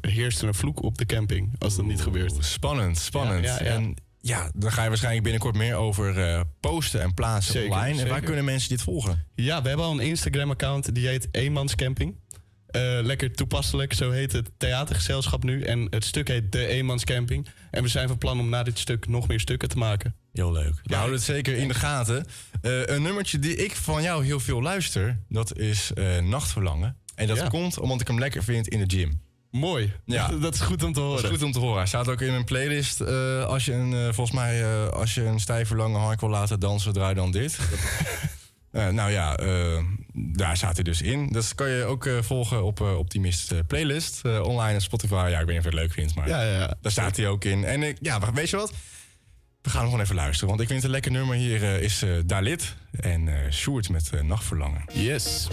heerst er een vloek op de camping als dat niet gebeurt. Spannend. Ja. En ja, daar ga je waarschijnlijk binnenkort meer over posten en plaatsen online. Zeker. En waar kunnen mensen dit volgen? Ja, we hebben al een Instagram-account die heet Eenmanscamping. Lekker toepasselijk, zo heet het theatergezelschap nu. En het stuk heet De Eenmanscamping. En we zijn van plan om na dit stuk nog meer stukken te maken. Heel leuk. We houden het zeker in de gaten. Een nummertje die ik van jou heel veel luister, dat is Nachtverlangen. En dat komt omdat ik hem lekker vind in de gym. Mooi. Ja. Dat is goed om te horen. Hij staat ook in mijn playlist. Als je als je een stijve lange hark wil laten dansen, draai dan dit. Daar staat hij dus in. Dat kan je ook volgen op Optimist Playlist. Online en Spotify. Ja, ik weet niet of je het leuk vindt, maar daar staat hij ook in. En weet je wat? We gaan hem gewoon even luisteren. Want ik vind het een lekker nummer. Hier is Dalit en Sjoerd met Nachtverlangen. Yes.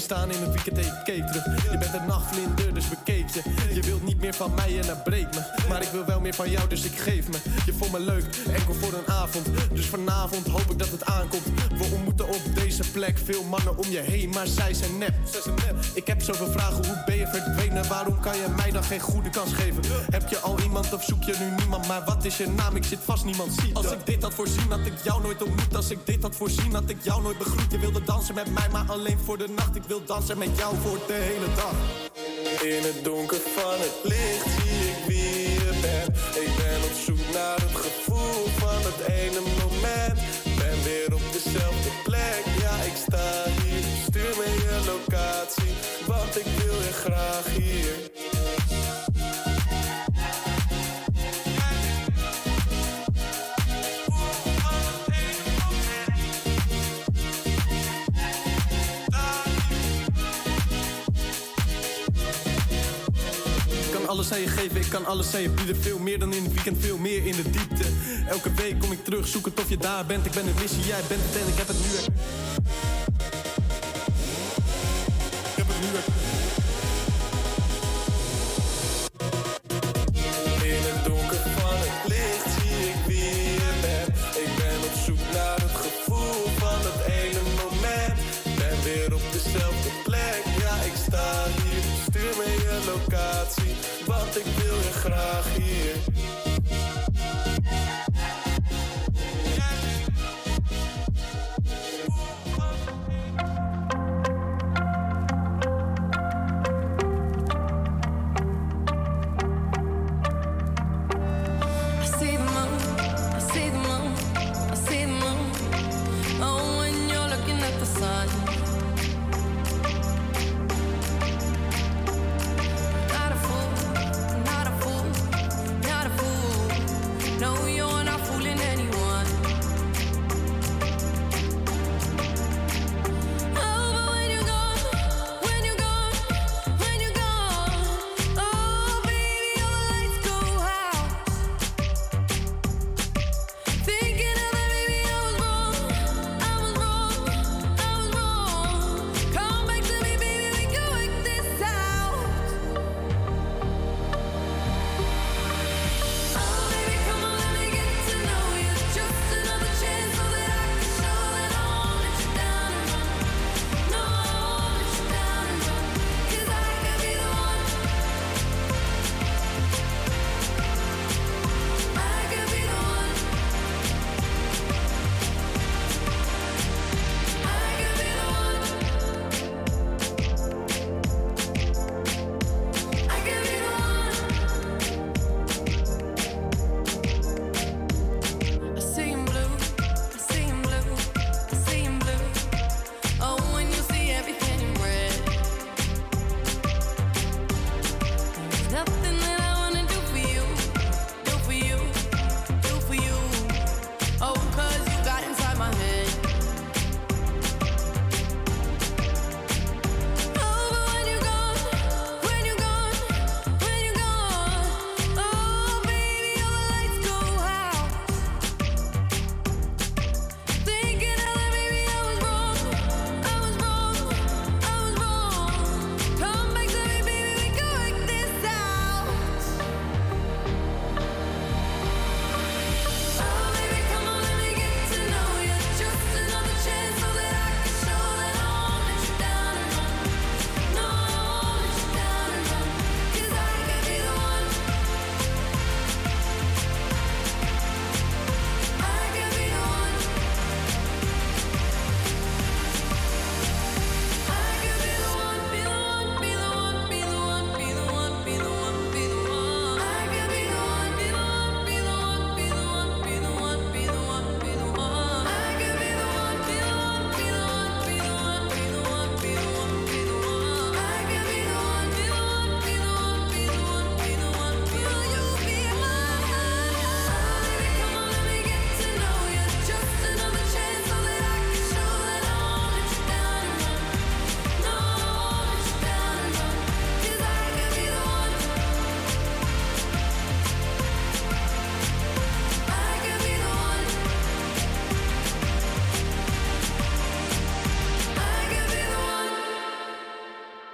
Staan in het weekend en je keek terug. Je bent een nachtvlinder, dus bekeek je. Je wilt niet meer van mij en dat breekt me. Maar ik wil wel meer van jou, dus ik geef me. Je vond me leuk, enkel voor een avond. Dus vanavond hoop ik dat het aankomt. We ontmoeten op deze plek veel mannen om je heen, maar zij zijn nep. Ik heb zoveel vragen, hoe ben je verdwenen? Waarom kan je mij dan geen goede kans geven? Heb je al iemand of zoek je nu niemand? Maar wat is je naam? Ik zit vast, niemand ziet. Als ik dit had voorzien, had ik jou nooit ontmoet. Als ik dit had voorzien, had ik jou nooit begroet. Je wilde dansen met mij, maar alleen voor de nacht. Ik wil dansen met jou voor de hele dag. In het donker van het licht zie ik wie je bent. Ik ben op zoek naar het gevoel van het ene moment. Ben weer op dezelfde plek, ja ik sta hier. Stuur me je locatie, want ik wil je graag hier. Alles aan je geven, ik kan alles aan je bieden. Veel meer dan in het weekend, veel meer in de diepte. Elke week kom ik terug, zoek het of je daar bent. Ik ben het missie, jij bent het en ik heb het nu. In het donker van het licht zie ik wie je bent. Ik ben op zoek naar het gevoel van het ene moment. Ben weer op dezelfde plek, ja ik sta hier. Stuur me je locatie. Want ik wil je graag hier.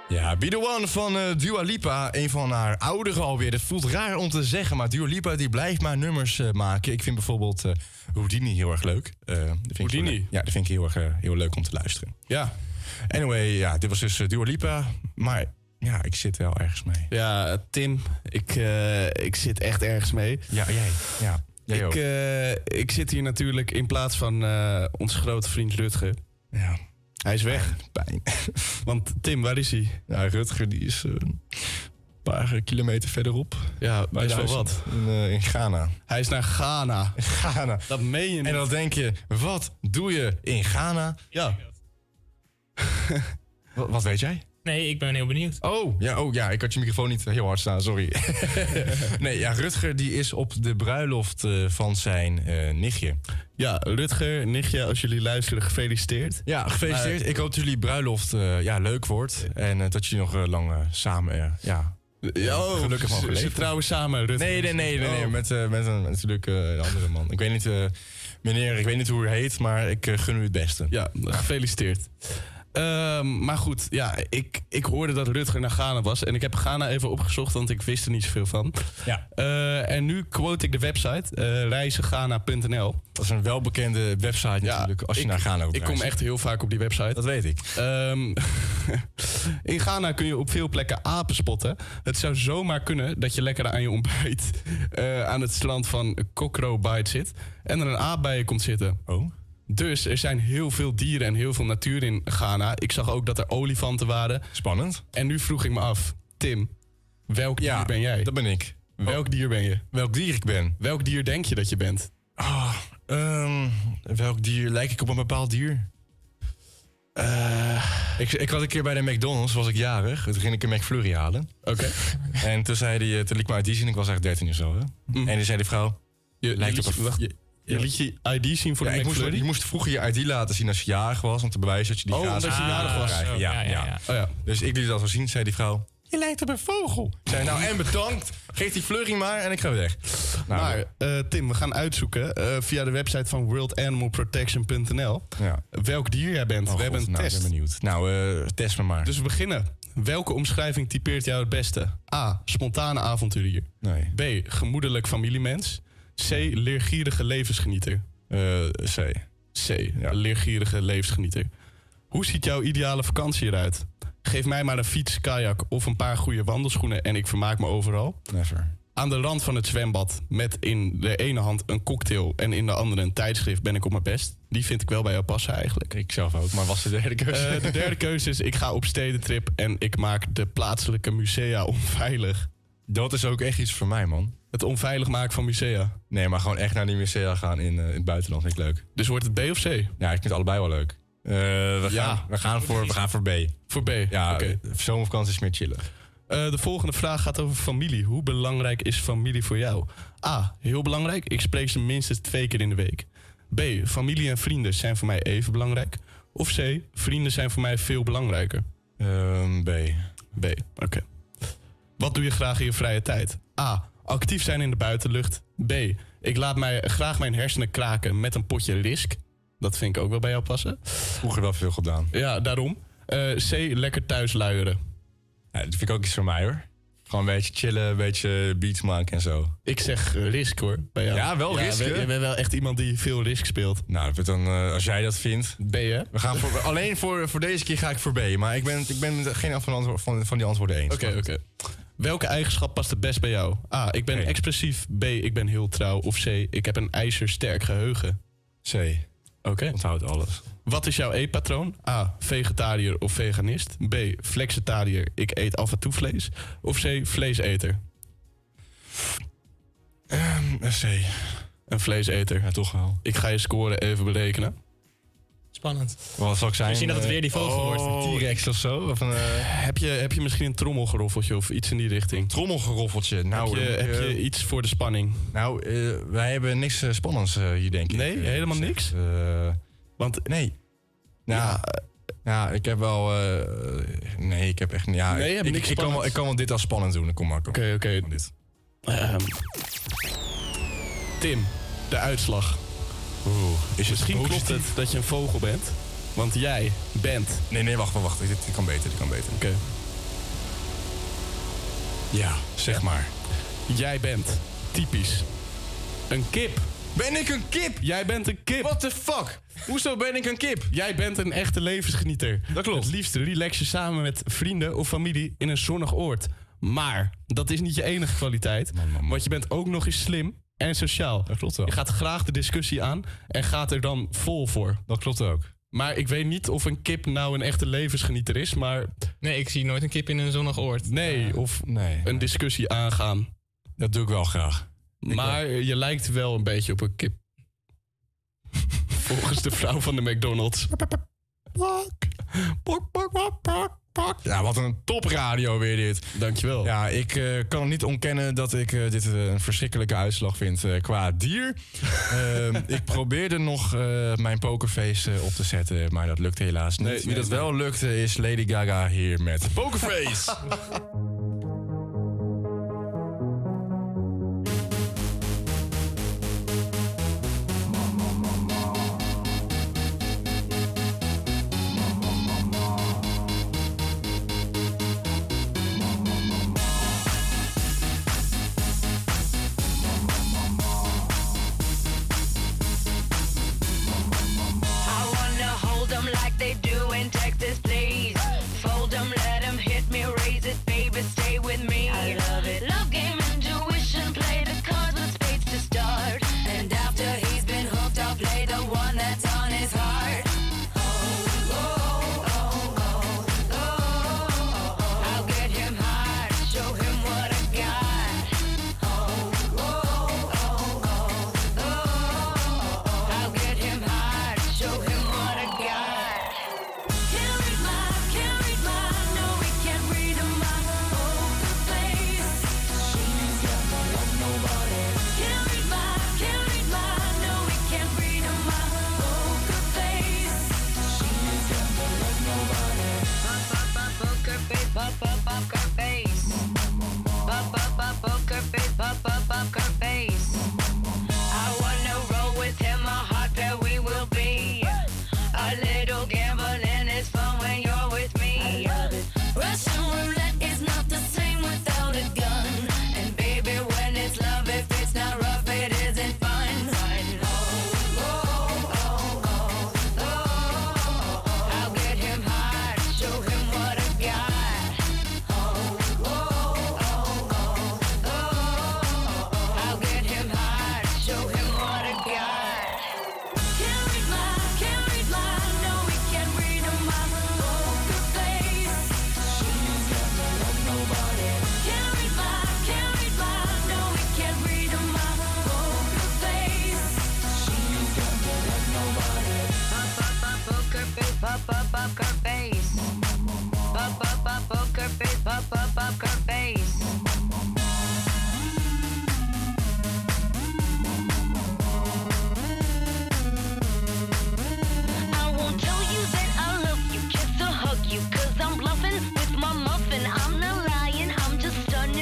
Ja, Be The One van Dua Lipa. Een van haar ouderen alweer. Het voelt raar om te zeggen, maar Dua Lipa die blijft maar nummers maken. Ik vind bijvoorbeeld Houdini heel erg leuk. Houdini? Ja, dat vind ik heel leuk om te luisteren. Ja. Anyway, ja, dit was dus Dua Lipa. Maar ja, ik zit wel ergens mee. Ja, Tim, ik zit echt ergens mee. Ja, jij. Ja. Ik zit hier natuurlijk in plaats van onze grote vriend Rutger. Ja. Hij is weg. Pijn. Want Tim, waar is hij? Ja, Rutger die is een paar kilometer verderop. Ja, maar is wel wat. In Ghana. Hij is naar Ghana. Dat meen je niet. En dan denk je, wat doe je in Ghana? Ja. Wat weet jij? Nee, ik ben heel benieuwd. Oh ja, ik had je microfoon niet heel hard staan, sorry. Nee, ja, Rutger die is op de bruiloft van zijn nichtje. Ja, Rutger, nichtje, als jullie luisteren, gefeliciteerd. Ja, gefeliciteerd. Ik hoop dat jullie bruiloft leuk wordt. En dat jullie nog lang samen, gelukkig van geleefd. Ze trouwen samen, Rutger. Nee, met natuurlijk een andere man. Ik weet niet, meneer, ik weet niet hoe u heet, maar ik gun u het beste. Ja, gefeliciteerd. Maar goed, ja, ik hoorde dat Rutger naar Ghana was. En ik heb Ghana even opgezocht, want ik wist er niet zoveel van. Ja. En nu quote ik de website, reizengana.nl. Dat is een welbekende website natuurlijk, als je naar Ghana ook reist. Ik kom echt heel vaak op die website. Dat weet ik. In Ghana kun je op veel plekken apen spotten. Het zou zomaar kunnen dat je lekker aan je ontbijt aan het strand van Kokro-Bight zit. En er een aap bij je komt zitten. Oh. Dus er zijn heel veel dieren en heel veel natuur in Ghana. Ik zag ook dat er olifanten waren. Spannend. En nu vroeg ik me af, Tim, welk dier ben jij? Dat ben ik. Welk dier ben je? Welk dier ik ben? Welk dier denk je dat je bent? Welk dier? Lijk ik op een bepaald dier? Ik was een keer bij de McDonald's, was ik jarig. Toen ging ik een McFlurry halen. Oké. En toen zei die, toen liep mijn ID zien, ik was echt 13 of zo. Hè? Mm. En toen zei die vrouw, je lijkt op een... Je liet je ID zien voor de McFlurry? Je moest vroeger je ID laten zien als je jarig was... om te bewijzen dat je die gratis was. Jarig was. Ja. Oh, ja. Dus ik liet dat wel zien, zei die vrouw... Je lijkt op een vogel. Ik zei, nou en bedankt, geef die flurry maar en ik ga weg. Nou, maar Tim, we gaan uitzoeken via de website van worldanimalprotection.nl... Ja. Welk dier jij bent. We hebben een test. Ik ben benieuwd. Nou, test me maar. Dus we beginnen. Welke omschrijving typeert jou het beste? A, spontane avonturier. Nee. B, gemoedelijk familiemens. C, leergierige levensgenieter. C, ja. Leergierige levensgenieter. Hoe ziet jouw ideale vakantie eruit? Geef mij maar een fiets, kajak of een paar goede wandelschoenen... en ik vermaak me overal. Never. Aan de rand van het zwembad met in de ene hand een cocktail... en in de andere een tijdschrift ben ik op mijn best. Die vind ik wel bij jou passen eigenlijk. Ik zelf ook, maar was de derde keuze? De derde keuze is, ik ga op stedentrip... en ik maak de plaatselijke musea onveilig. Dat is ook echt iets voor mij, man. Het onveilig maken van musea. Nee, maar gewoon echt naar die musea gaan in het buitenland vind ik leuk. Dus wordt het B of C? Ja, ik vind allebei wel leuk. We gaan voor B. Voor B? Ja, okay. Zomervakantie is meer chillen. De volgende vraag gaat over familie. Hoe belangrijk is familie voor jou? A, heel belangrijk. Ik spreek ze minstens 2 keer in de week. B, familie en vrienden zijn voor mij even belangrijk. Of C, vrienden zijn voor mij veel belangrijker. B. Oké. Wat doe je graag in je vrije tijd? A, actief zijn in de buitenlucht. B, ik laat mij graag mijn hersenen kraken met een potje risk. Dat vind ik ook wel bij jou passen. Vroeger wel veel gedaan. Ja, daarom. C, lekker thuis luieren. Ja, dat vind ik ook iets voor mij, hoor. Gewoon een beetje chillen, een beetje beats maken en zo. Ik zeg risk, hoor, bij jou. Ja, wel risk, hè? Je bent wel echt iemand die veel risk speelt. Nou, dan, als jij dat vindt... B, hè? We gaan voor, alleen voor deze keer ga ik voor B. Maar ik ben geen van die antwoorden eens. Oké. Welke eigenschap past het best bij jou? A, ik ben expressief. B, ik ben heel trouw. Of C, ik heb een ijzersterk geheugen. C. Oké. Onthoud alles. Wat is jouw eetpatroon? A, vegetariër of veganist. B, flexitariër. Ik eet af en toe vlees. Of C, vleeseter. C. Een vleeseter. Ja, toch wel. Ik ga je score even berekenen. Spannend. Wat zal ik zijn? Misschien dat het weer die vogel wordt. Een T-Rex of zo? Of een, heb je misschien een trommelgeroffeltje of iets in die richting? Trommelgeroffeltje? Nou, heb je iets voor de spanning? Nou, wij hebben niks spannends hier, denk ik. Nee, helemaal niks? Want, nee. Nou, ik heb wel... nee, ik heb echt... Ja, nee, je hebt niks spannends. Ik kan wel dit als spannend doen. Kom maar. Oké. Tim, de uitslag. Misschien klopt het dat je een vogel bent, want jij bent... Nee, wacht. Dit kan beter. Oké. Ja, zeg maar. Jij bent typisch een kip. Ben ik een kip? Jij bent een kip. What the fuck? Hoezo ben ik een kip? Jij bent een echte levensgenieter. Dat klopt. Het liefst relax je samen met vrienden of familie in een zonnig oord. Maar dat is niet je enige kwaliteit. Man. Want je bent ook nog eens slim en sociaal. Dat klopt ook. Je gaat graag de discussie aan en gaat er dan vol voor. Dat klopt ook. Maar ik weet niet of een kip nou een echte levensgenieter is, maar... Nee, ik zie nooit een kip in een zonnig oord. Nee, of nee, een discussie aangaan. Dat doe ik wel graag. Maar je lijkt wel een beetje op een kip. Volgens de vrouw van de McDonald's. Ja, wat een topradio weer dit. Dankjewel. Ja, ik kan niet ontkennen dat ik dit een verschrikkelijke uitslag vind qua dier. Ik probeerde nog mijn pokerface op te zetten, maar dat lukte helaas niet. Nee, wie dat wel lukte is Lady Gaga hier met Pokerface. Can't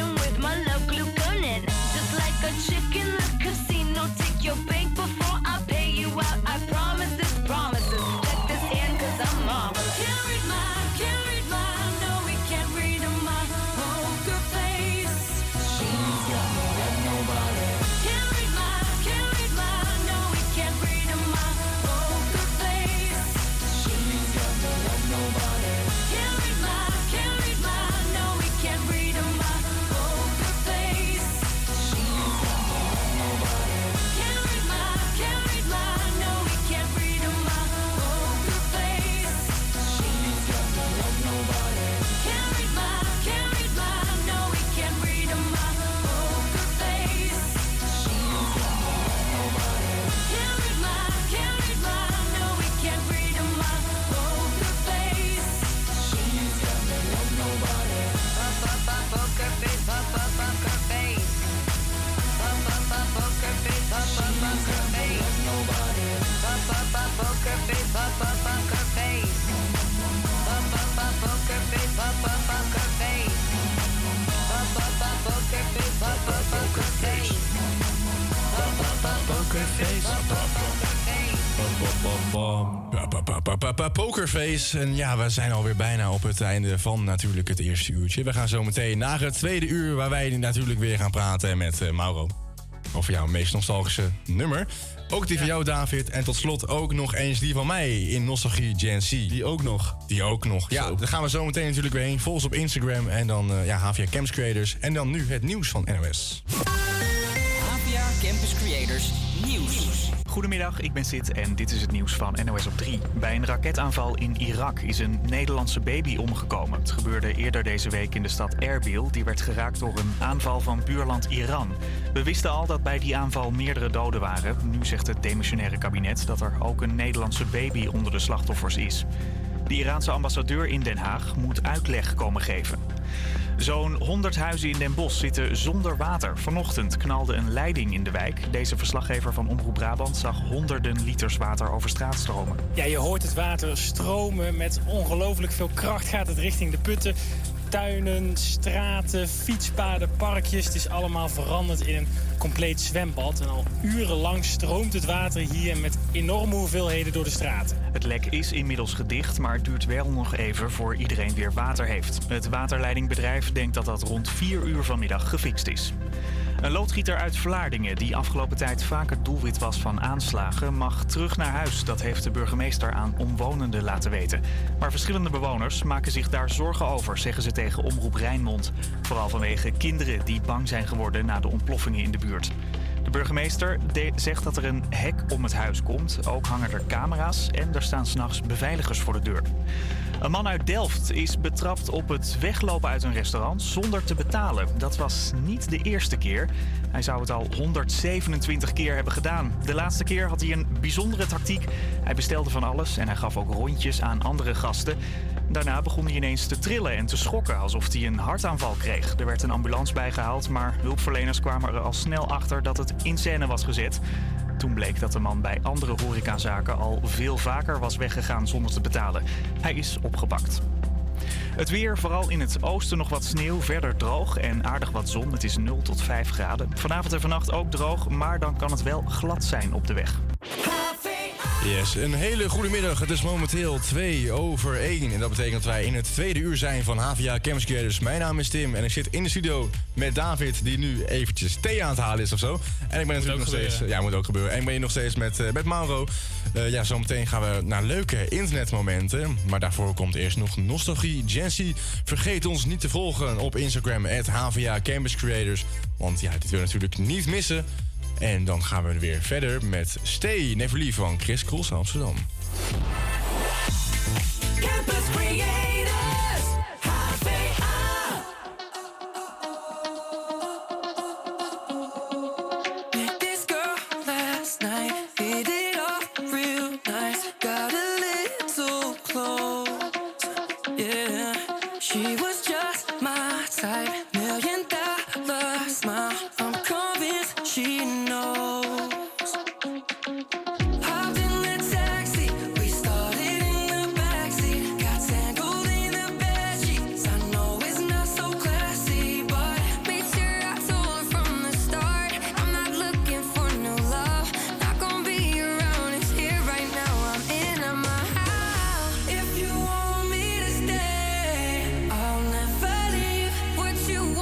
read mine, no, we can't read 'em. My poker face. Pokerface. En ja, we zijn alweer bijna op het einde van natuurlijk het eerste uurtje. We gaan zo meteen naar het tweede uur, waar wij natuurlijk weer gaan praten met Mauro. Over jouw meest nostalgische nummer. Ook die van jou, David. En tot slot ook nog eens die van mij in Nostalgie Gen Z. Die ook nog. Ja, daar gaan we zo meteen natuurlijk weer heen. Volg ons op Instagram en dan HvA Campus Creators. En dan nu het nieuws van NOS. HvA Campus Creators Nieuws. Goedemiddag, ik ben Sid en dit is het nieuws van NOS op 3. Bij een raketaanval in Irak is een Nederlandse baby omgekomen. Het gebeurde eerder deze week in de stad Erbil. Die werd geraakt door een aanval van buurland Iran. We wisten al dat bij die aanval meerdere doden waren. Nu zegt het demissionaire kabinet dat er ook een Nederlandse baby onder de slachtoffers is. De Iraanse ambassadeur in Den Haag moet uitleg komen geven. Zo'n 100 huizen in Den Bosch zitten zonder water. Vanochtend knalde een leiding in de wijk. Deze verslaggever van Omroep Brabant zag honderden liters water over straat stromen. Ja, je hoort het water stromen. Met ongelooflijk veel kracht gaat het richting de putten. Tuinen, straten, fietspaden, parkjes. Het is allemaal veranderd in een compleet zwembad. En al urenlang stroomt het water hier met enorme hoeveelheden door de straten. Het lek is inmiddels gedicht, maar het duurt wel nog even voor iedereen weer water heeft. Het waterleidingbedrijf denkt dat dat rond 4 uur vanmiddag gefixt is. Een loodgieter uit Vlaardingen, die afgelopen tijd vaak het doelwit was van aanslagen, mag terug naar huis. Dat heeft de burgemeester aan omwonenden laten weten. Maar verschillende bewoners maken zich daar zorgen over, zeggen ze tegen Omroep Rijnmond. Vooral vanwege kinderen die bang zijn geworden na de ontploffingen in de buurt. De burgemeester zegt dat er een hek om het huis komt. Ook hangen er camera's en er staan 's nachts beveiligers voor de deur. Een man uit Delft is betrapt op het weglopen uit een restaurant zonder te betalen. Dat was niet de eerste keer. Hij zou het al 127 keer hebben gedaan. De laatste keer had hij een bijzondere tactiek. Hij bestelde van alles en hij gaf ook rondjes aan andere gasten. Daarna begon hij ineens te trillen en te schokken, alsof hij een hartaanval kreeg. Er werd een ambulance bijgehaald, maar hulpverleners kwamen er al snel achter dat het in scène was gezet. Toen bleek dat de man bij andere horecazaken al veel vaker was weggegaan zonder te betalen. Hij is opgepakt. Het weer, vooral in het oosten nog wat sneeuw, verder droog en aardig wat zon. Het is 0 tot 5 graden. Vanavond en vannacht ook droog, maar dan kan het wel glad zijn op de weg. Yes, een hele goede middag. Het is momenteel 1:02. En dat betekent dat wij in het tweede uur zijn van HvA Campus Creators. Mijn naam is Tim en ik zit in de studio met David, die nu eventjes thee aan het halen is of zo. En ik ben natuurlijk nog steeds... Ja, moet ook gebeuren. En ik ben hier nog steeds met Mauro. Ja, zometeen gaan we naar leuke internetmomenten. Maar daarvoor komt eerst nog Nostalgie Gen Z. Vergeet ons niet te volgen op Instagram, @HvA Campus Creators. Want ja, dit wil je natuurlijk niet missen. En dan gaan we weer verder met Stay Never Leave van Chris Krols Amsterdam. Campus Creators, HvA. Met this girl last night, did it all real nice. Got a little close, yeah. She was just my type. $1 million smile. I'm convinced she knows. Hopped in the taxi, we started in the backseat. Got tangled in the bed sheets. I know it's not so classy, but made sure I told her from the start. I'm not looking for no love, not gonna be around. It's here right now. I'm in my house. If you want me to stay, I'll never leave. What you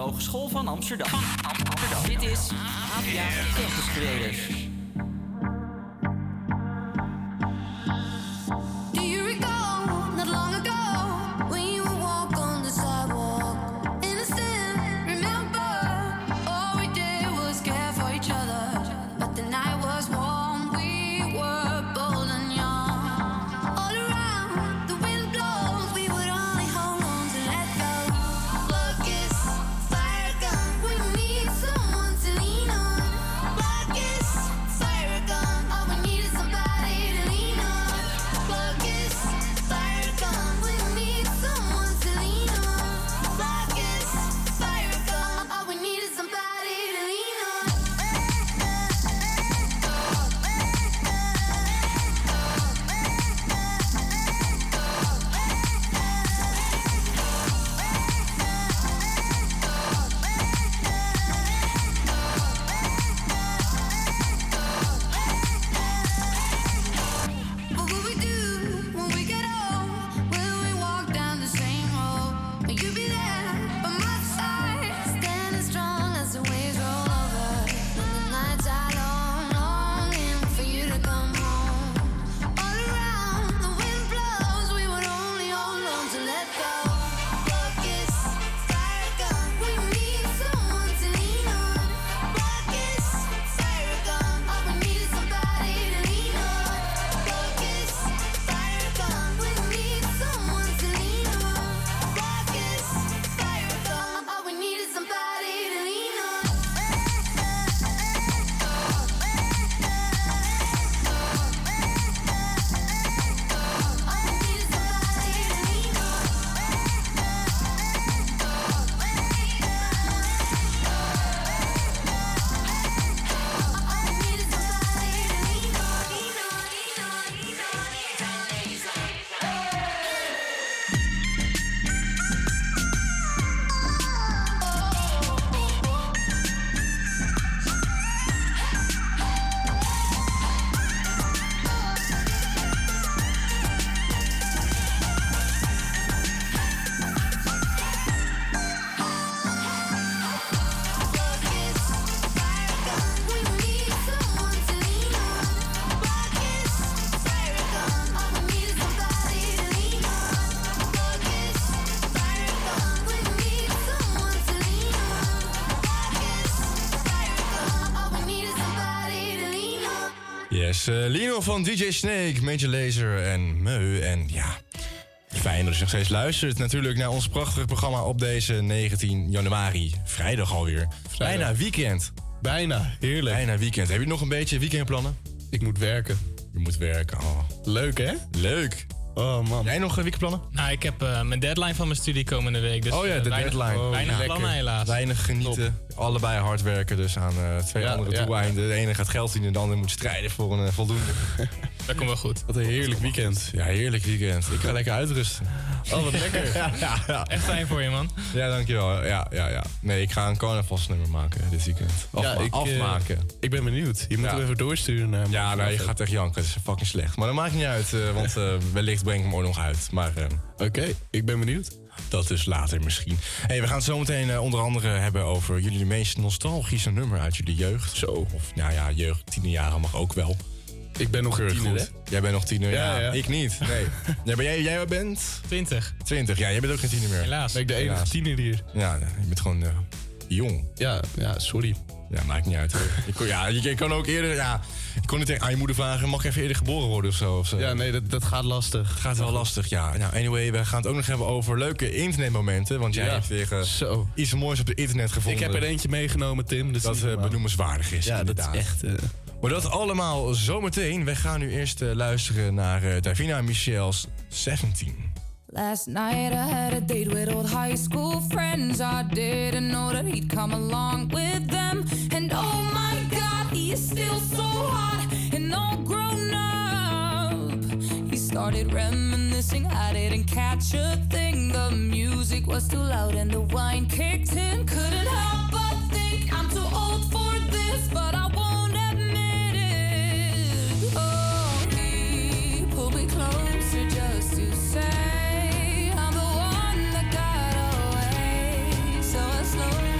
de Hogeschool van Amsterdam. Dit is HvA Campus Creators. Lino van DJ Snake, Major Lazer en Meu. En ja, fijn dat je nog steeds luistert natuurlijk naar ons prachtige programma op deze 19 januari. Vrijdag alweer. Vrijdag. Bijna weekend. Bijna, heerlijk. Bijna weekend. Heb je nog een beetje weekendplannen? Ik moet werken. Je moet werken, oh. Leuk hè? Leuk. Oh man. Jij nog weekendplannen? Nou, ik heb mijn deadline van mijn studie komende week. Dus, oh ja, de deadline. Oh, weinig plannen helaas. Weinig genieten. Top. Allebei hard werken dus aan twee andere doeleinden. De ene gaat geld in en de ander moet strijden voor een voldoende. Dat komt wel goed. Wat een heerlijk weekend. Ja, heerlijk weekend. Ik ga lekker uitrusten. Oh, wat lekker. Ja. Echt fijn voor je, man. Ja, dankjewel. Ja. Nee, ik ga een carnavalsnummer maken dit weekend. Afmaken. Ik ben benieuwd. Je moet hem even doorsturen. Je gaat echt janken. Dat is fucking slecht. Maar dat maakt niet uit, want wellicht breng ik hem ook nog uit. Maar oké, ik ben benieuwd. Dat dus later misschien. Hey, we gaan het zo meteen onder andere hebben over jullie meest nostalgische nummer uit jullie jeugd. Zo. Of, nou ja, jeugd, 10e jaren mag ook wel. Ik ben nog tiener, hè? Jij bent nog tiener, ja. Ik niet, nee. Ja, maar jij bent? 20. Ja, jij bent ook geen tiener meer. Helaas. Ben ik de enige tiener hier. Ja, je bent gewoon jong. Ja, sorry. Ja, maakt niet uit. Je kan ook eerder... Ja, ik kon niet aan je moeder vragen, mag ik even eerder geboren worden of zo? Ja, nee, dat gaat lastig. Het gaat wel lastig, ja. Nou, anyway, we gaan het ook nog hebben over leuke internetmomenten. Want jij hebt weer iets moois op het internet gevonden. Ik heb er eentje meegenomen, Tim. Dus dat benoemenswaardig is, inderdaad. Dat is echt... Maar dat allemaal zometeen. Wij gaan nu eerst luisteren naar Davina Michelle's 17. Last night I had a date with old high school friends. I didn't know that he'd come along with them. And oh my god, he is still so hot and all grown up. He started reminiscing, I didn't catch a thing. The music was too loud and the wine kicked in. Couldn't help but think I'm too old for this, but I won't. Closer just to say I'm the one that got away, so I slowly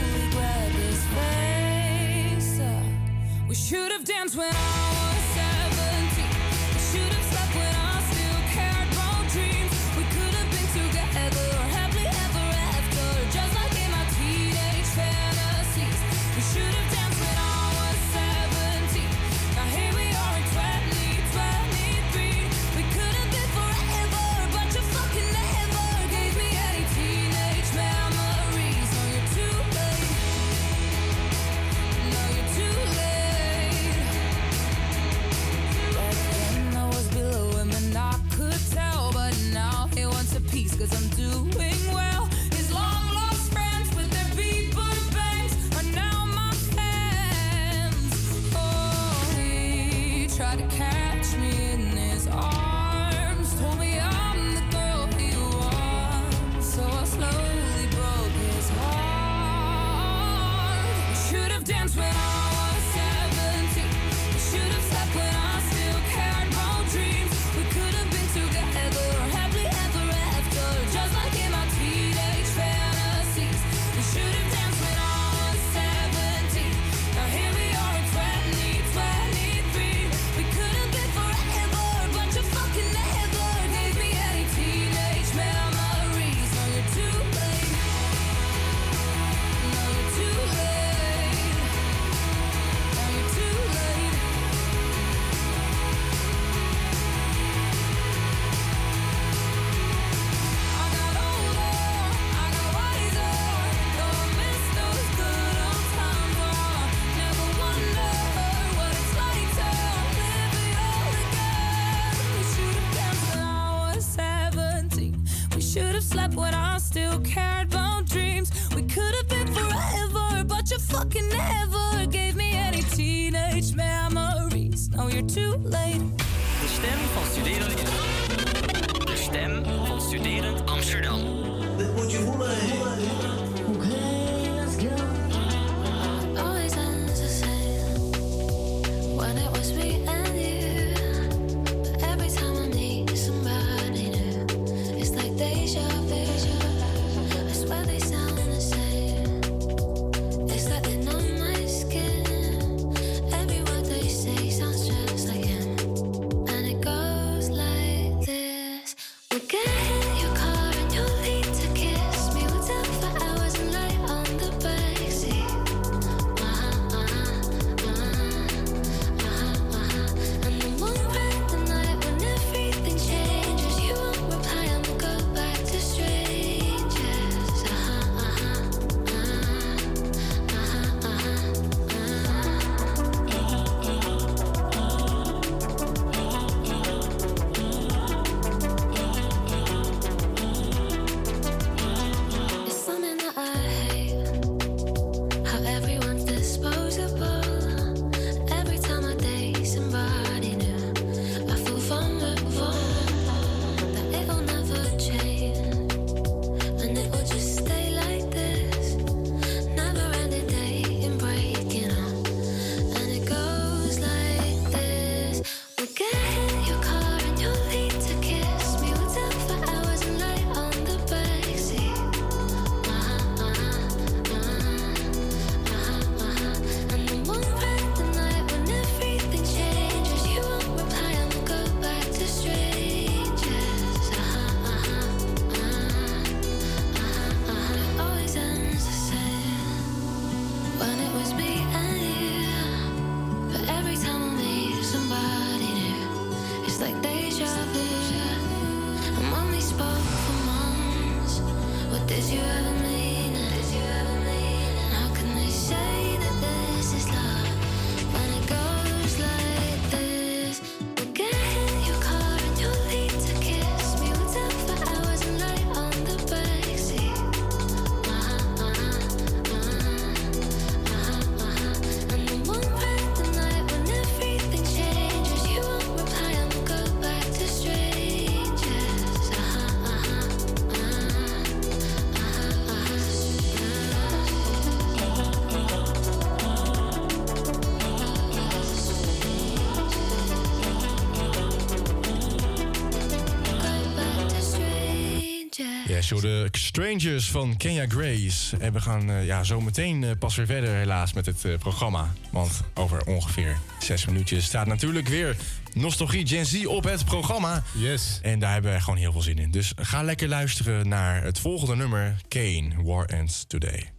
je de Strangers van Kenya Grace. En we gaan zo meteen pas weer verder helaas met het programma. Want over ongeveer 6 minuutjes staat natuurlijk weer Nostalgie Gen Z op het programma. Yes. En daar hebben we gewoon heel veel zin in. Dus ga lekker luisteren naar het volgende nummer. Kane, War Ends Today.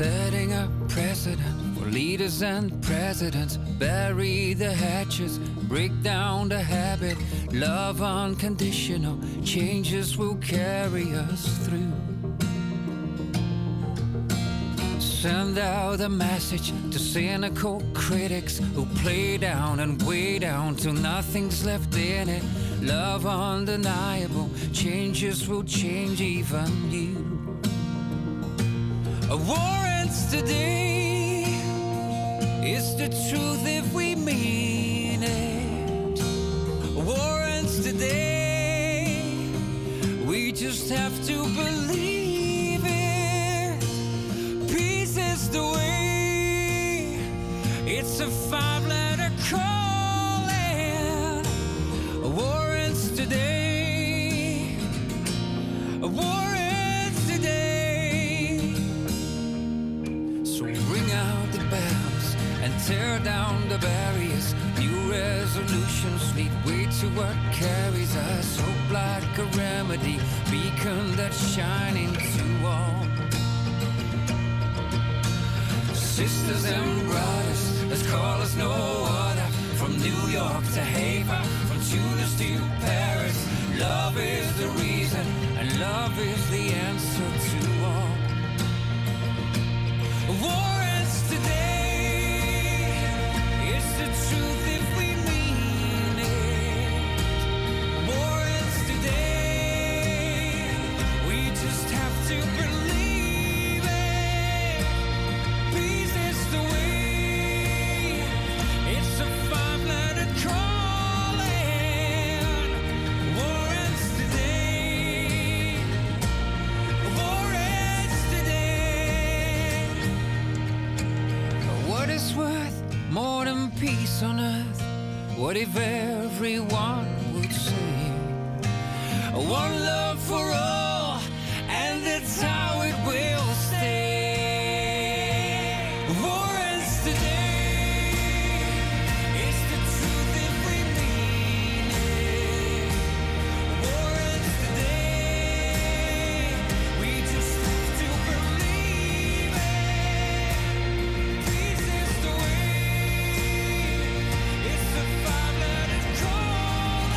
Setting a precedent for leaders and presidents. Bury the hatchet, break down the habit. Love unconditional, changes will carry us through. Send out a message to cynical critics who play down and weigh down till nothing's left in it. Love undeniable, changes will change even you. A war ends today, it's the truth if we mean it. A war ends today, we just have to believe it. Peace is the way, it's a 5-letter calling. A war ends today, a war ends today. So ring out the bells and tear down the barriers. New resolutions lead way to what carries us. Hope like a remedy, beacon that's shining to all. Sisters and brothers, let's call us no other. From New York to Havre, from Tunis to Paris. Love is the reason and love is the answer to all. War ends today, it's the truth if we mean it. War ends today, we just have to believe it. Peace is the way, it's a 5-letter calling. War ends today, war ends today. What is worth more than peace on earth? What if everyone would say one love for all, and that's how it will stay? War ends today, it's the truth if we mean it. War ends today, we just have to believe it. Peace is the way, it's the 5-letter calling.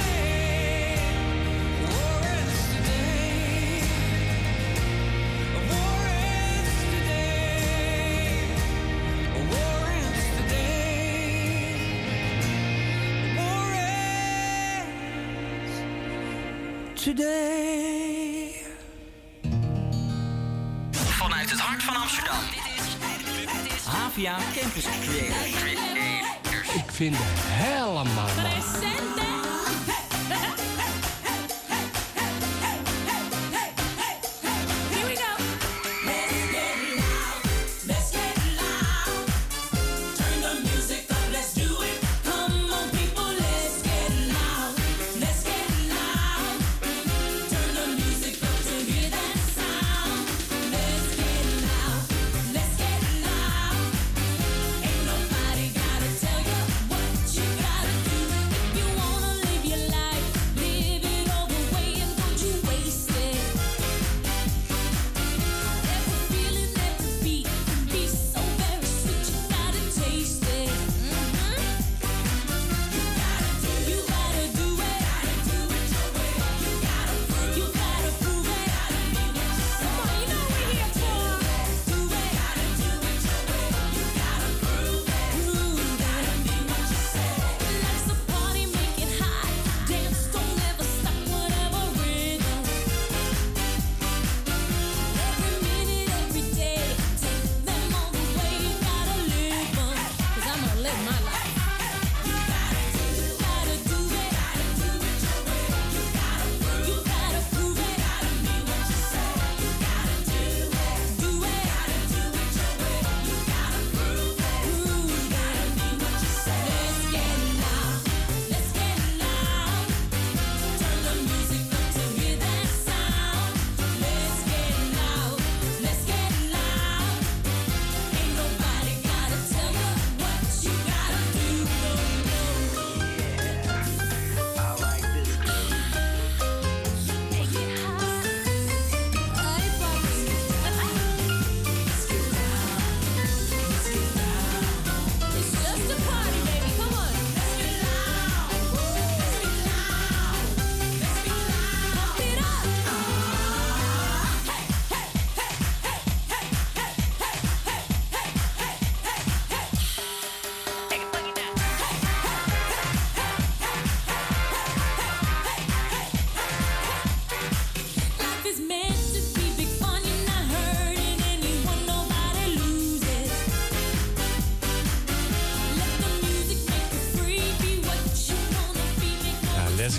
War ends today, war ends today, war ends today, war ends today. Vanuit het hart van Amsterdam. HvA Campus Creators. Ik vind het helemaal Here we go. Let's get loud, let's get loud. Turn the music up, let's do it. Come on, people, let's get loud, let's get loud. Turn the music up to hear that sound. Let's get loud, let's get loud. Ain't nobody gotta tell you what you gotta do. If you wanna live your life, live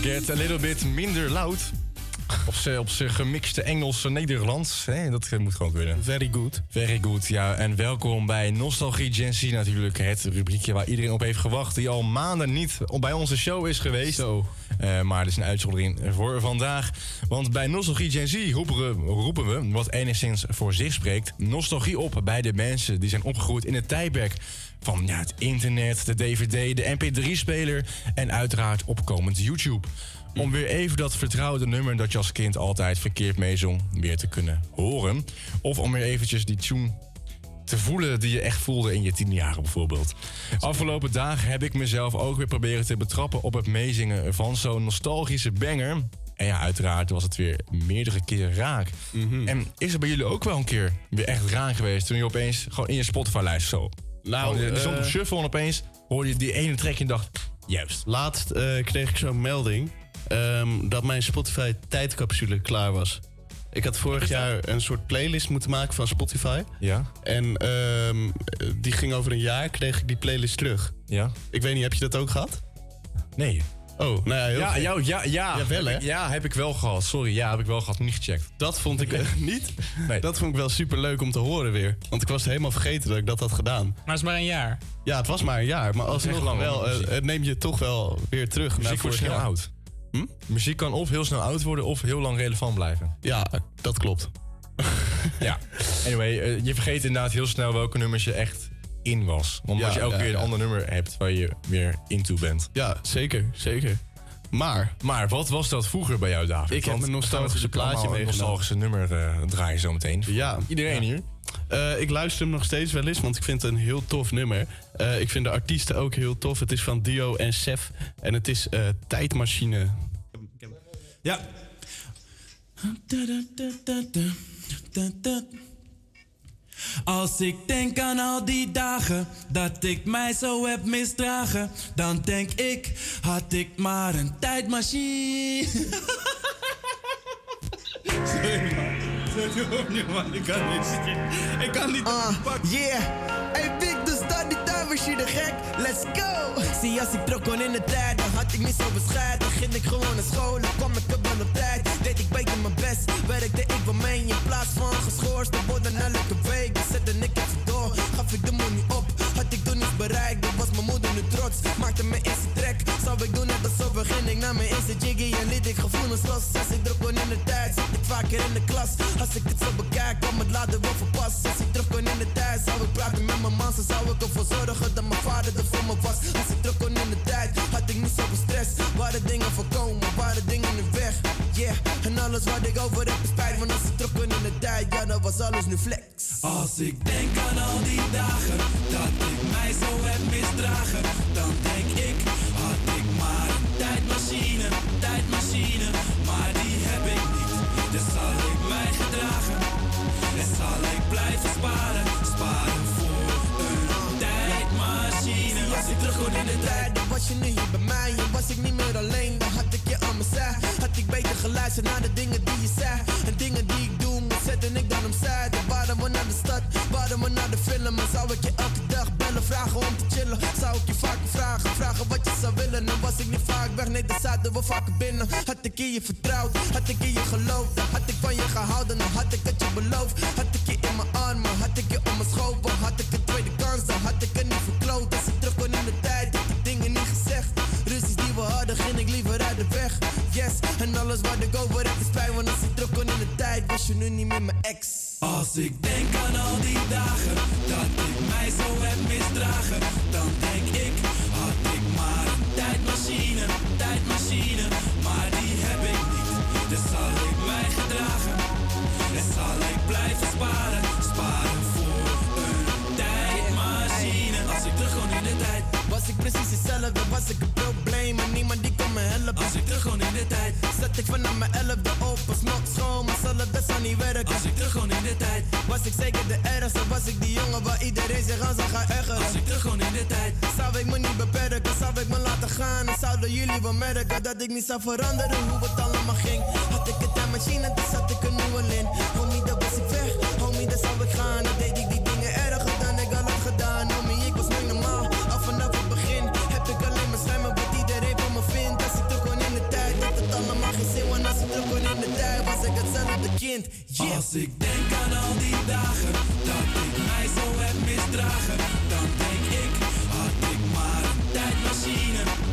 Let's get a little bit minder loud. Op zijn gemixte Engels-Nederlands. Dat moet gewoon kunnen. Very good. Very good, ja. En welkom bij Nostalgie Gen Z natuurlijk. Het rubriekje waar iedereen op heeft gewacht. Die al maanden niet bij onze show is geweest. Zo. Maar er is een uitzondering voor vandaag. Want bij Nostalgie Gen Z roepen we, wat enigszins voor zich spreekt, nostalgie op bij de mensen die zijn opgegroeid in het tijdperk van het internet, de DVD, de mp3-speler en uiteraard opkomend YouTube. Om weer even dat vertrouwde nummer dat je als kind altijd verkeerd meezong weer te kunnen horen. Of om weer eventjes die tune te voelen die je echt voelde in je 10 jaren bijvoorbeeld. Afgelopen dagen heb ik mezelf ook weer proberen te betrappen op het meezingen van zo'n nostalgische banger. En ja, uiteraard was het weer meerdere keren raak. Mm-hmm. En is er bij jullie ook wel een keer weer echt raak geweest toen je opeens gewoon in je Spotify-lijst zo... Nou, er stond op shuffle en opeens hoorde je die ene track en dacht, juist. Laatst kreeg ik zo'n melding dat mijn Spotify tijdcapsule klaar was. Ik had vorig jaar een soort playlist moeten maken van Spotify. Ja. En die ging over een jaar, kreeg ik die playlist terug. Ja. Ik weet niet, heb je dat ook gehad? Nee. Oh, nou ja, ja. Jawel, hè? Ja, heb ik wel gehad. Sorry, ja, heb ik wel gehad. Niet gecheckt. Dat vond ik niet. Nee. Dat vond ik wel superleuk om te horen weer. Want ik was helemaal vergeten dat ik dat had gedaan. Maar het is maar een jaar. Ja, het was maar een jaar. Maar alsnog wel, neem je toch wel weer terug. Muziek wordt snel oud. Hm? Muziek kan of heel snel oud worden of heel lang relevant blijven. Ja, dat klopt. Ja. Anyway, je vergeet inderdaad heel snel welke nummers je echt in was. Want als je elke keer een ander nummer hebt waar je weer into bent. Ja, zeker, zeker. Maar wat was dat vroeger bij jou, David? Ik heb een nostalgische plaatje meegenomen. Een nostalgische nummer draaien zo meteen. Ja. Iedereen hier. Ik luister hem nog steeds wel eens, want ik vind het een heel tof nummer. Ik vind de artiesten ook heel tof. Het is van Dio en Sef. En het is Tijdmachine. Ja. Als ik denk aan al die dagen dat ik mij zo heb misdragen, dan denk ik, had ik maar een tijdmachine. Sorry man, ik kan niet zien. Ik kan niet pakken. Yeah, hey Vic, dus dat die tijdmachine gek, let's go. Zie als ik trok kon in de tijd, dan had ik niet zo bescheiden. Ging ik gewoon naar school, dan kwam ik op wel op tijd. Deed ik beter mijn best, werkte ik wel mee. In plaats van geschoorst, worden na elke week. Zette ik even door, gaf ik de money op. Had ik toen niets bereikt, dan was mijn moeder nu trots. Maakte mijn eerste track, zou ik doen net alsof we ging. Ik nam mijn eerste jiggy en liet ik gevoelens los. Als ik druk kon in de tijd, zat ik vaker in de klas. Als ik het zo bekijk, kwam het later wel verpas. Als ik terug kon in de tijd, zou ik praten met mijn man. Zo zou ik ervoor zorgen dat mijn vader er voor me was. Als ik terug kon in de tijd, had ik niet zoveel stress. Waren dingen voorkomen, waren dingen nu weg. Yeah, en alles wat ik over heb is spijt. Want als ik terug kon in de tijd, ja dan was alles nu flex. Als ik denk aan al die dagen dat ik mij zo heb misdragen, dan denk ik, had ik maar een tijdmachine, tijdmachine. Maar die heb ik niet, dus zal ik mij gedragen. En zal ik blijven sparen, sparen voor een tijdmachine. Als ik terug kon in de tijd, dan was je nu hier bij mij. En was ik niet meer alleen, dan had ik je aan mijn zij. Had ik beter geluisterd naar de dingen die je zei. En dingen die ik doe, moet zetten ik dan omzij. Dan waren we naar de stad, waren we naar de film. En zou ik je elke dag bellen, vragen om te chillen. Zou ik je vaker vragen, vragen wat je zou willen. En was ik niet vaak weg, nee dan zaten we vaker binnen. Had ik in je vertrouwd, had ik in je geloofd. Dan had ik van je gehouden, dan had ik het je beloofd. Had ik je in mijn armen, had ik je om mijn schoot. Had ik een tweede kans, dan had ik het niet verkloot. Als ik terug kon in de tijd, had ik dingen niet gezegd. Ruzies die we hadden, ging ik liever uit de weg. Yes, en alles wat ik over heb is pijn. Want als ik terug kon in de tijd, was je nu niet meer mijn ex. Als ik denk aan al die dagen dat ik mij zo heb misdragen, dan denk ik, had ik maar een tijdmachine, tijdmachine. Maar die heb ik niet, dus zal ik mij gedragen. En zal ik blijven sparen, sparen voor een tijdmachine. Als ik terug kon in de tijd, was ik precies hetzelfde, was ik een probleem. En niemand die kon me helpen. Als ik terug kon in de tijd, zat ik vanaf mijn 11e op als nog schoon. Maar zal het best wel niet werken. Als ik terug kon in de tijd, was ik zeker de ergste. Was ik die jongen waar iedereen zich aan zou gaan ergeren. Als ik terug kon in de tijd, zou ik me niet beperken. Zou ik me laten gaan en zouden jullie wel merken dat ik niet zou veranderen hoe het allemaal ging. Had ik het aan machine, dan zat ik er nu al in. Homie, dan was ik weg, homie, dan zou ik gaan. Dan deed ik die dingen erger dan ik al had gedaan. Homie, ik was nu normaal. Vanaf het begin heb ik alleen maar slijmen wat iedereen van me vindt. Als ik terug kon in de tijd, kind. Yeah. Als ik denk aan al die dagen dat ik mij zo heb misdragen, dan denk ik, had ik maar een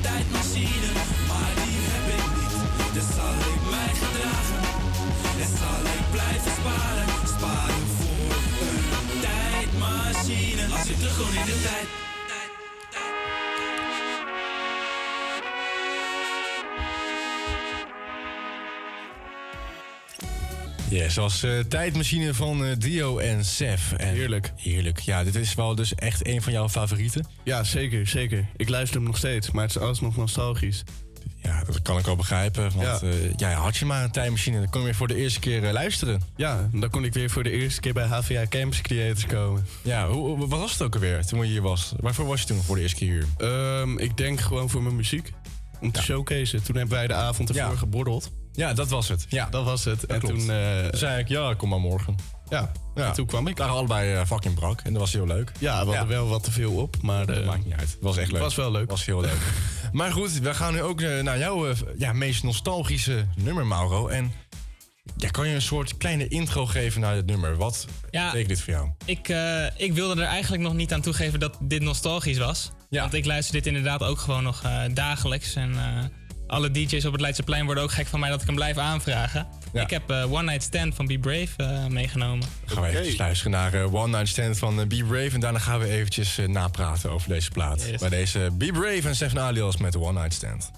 tijdmachine, maar die heb ik niet. Dus zal ik mij gedragen en zal ik blijven sparen, voor een tijdmachine. Als ik terug kon in de tijd. Ja, zoals Tijdmachine van Dio en Sef. Heerlijk. Heerlijk. Ja, dit is wel dus echt een van jouw favorieten. Ja, zeker, zeker. Ik luister hem nog steeds, maar het is alsnog nostalgisch. Ja, dat kan ik al begrijpen. Want ja. Ja, had je maar een tijdmachine, dan kon je weer voor de eerste keer luisteren. Ja, dan kon ik weer voor de eerste keer bij HvA Campus Creators komen. Ja, wat was het ook alweer toen je hier was? Waarvoor was je toen voor de eerste keer hier? Ik denk gewoon voor mijn muziek. Om te showcasen. Toen hebben wij de avond ervoor geborreld. Ja, dat was het. Ja, dat was het. En toen zei ik, ja, kom maar morgen. Ja, ja. En toen kwam ik. We waren allebei fucking brak. En dat was heel leuk. Ja, we hadden wel wat te veel op. Maar dat maakt niet uit. Het was echt leuk. Het was wel leuk. Het was heel leuk. Maar goed, we gaan nu ook naar jouw meest nostalgische nummer, Mauro. En kan je een soort kleine intro geven naar dit nummer? Wat betekent dit voor jou? Ik wilde er eigenlijk nog niet aan toegeven dat dit nostalgisch was. Ja. Want ik luister dit inderdaad ook gewoon nog dagelijks. En alle DJ's op het Leidseplein worden ook gek van mij dat ik hem blijf aanvragen. Ja. Ik heb One Night Stand van Be Brave meegenomen. Dan gaan we eventjes luisteren naar One Night Stand van Be Brave. En daarna gaan we eventjes napraten over deze plaat. Yes. Bij deze Be Brave en Stefan Alias met One Night Stand.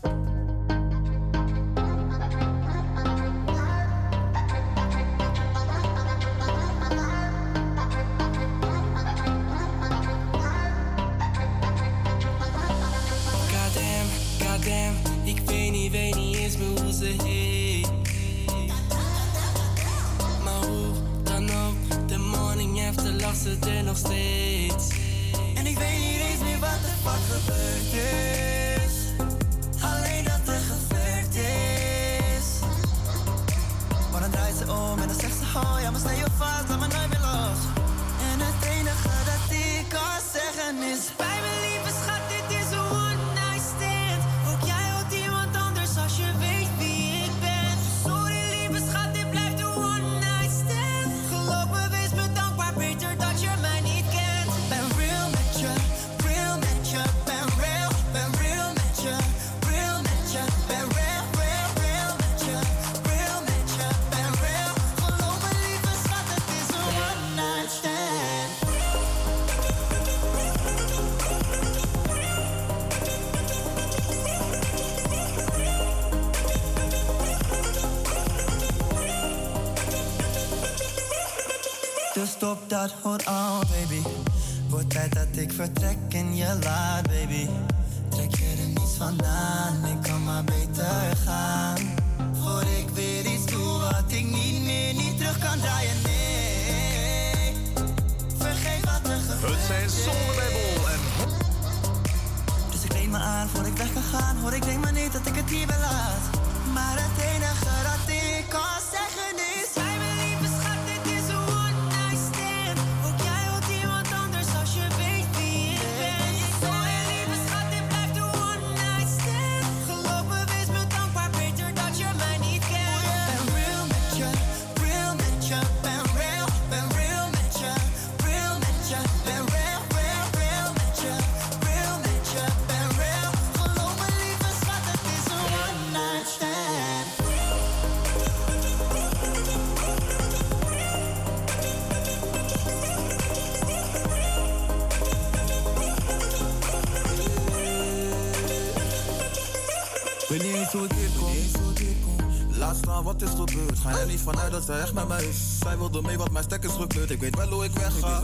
Zij echt naar mij is. Zij wilde mee wat mijn stek is gekleurd. Ik weet wel hoe ik wegga.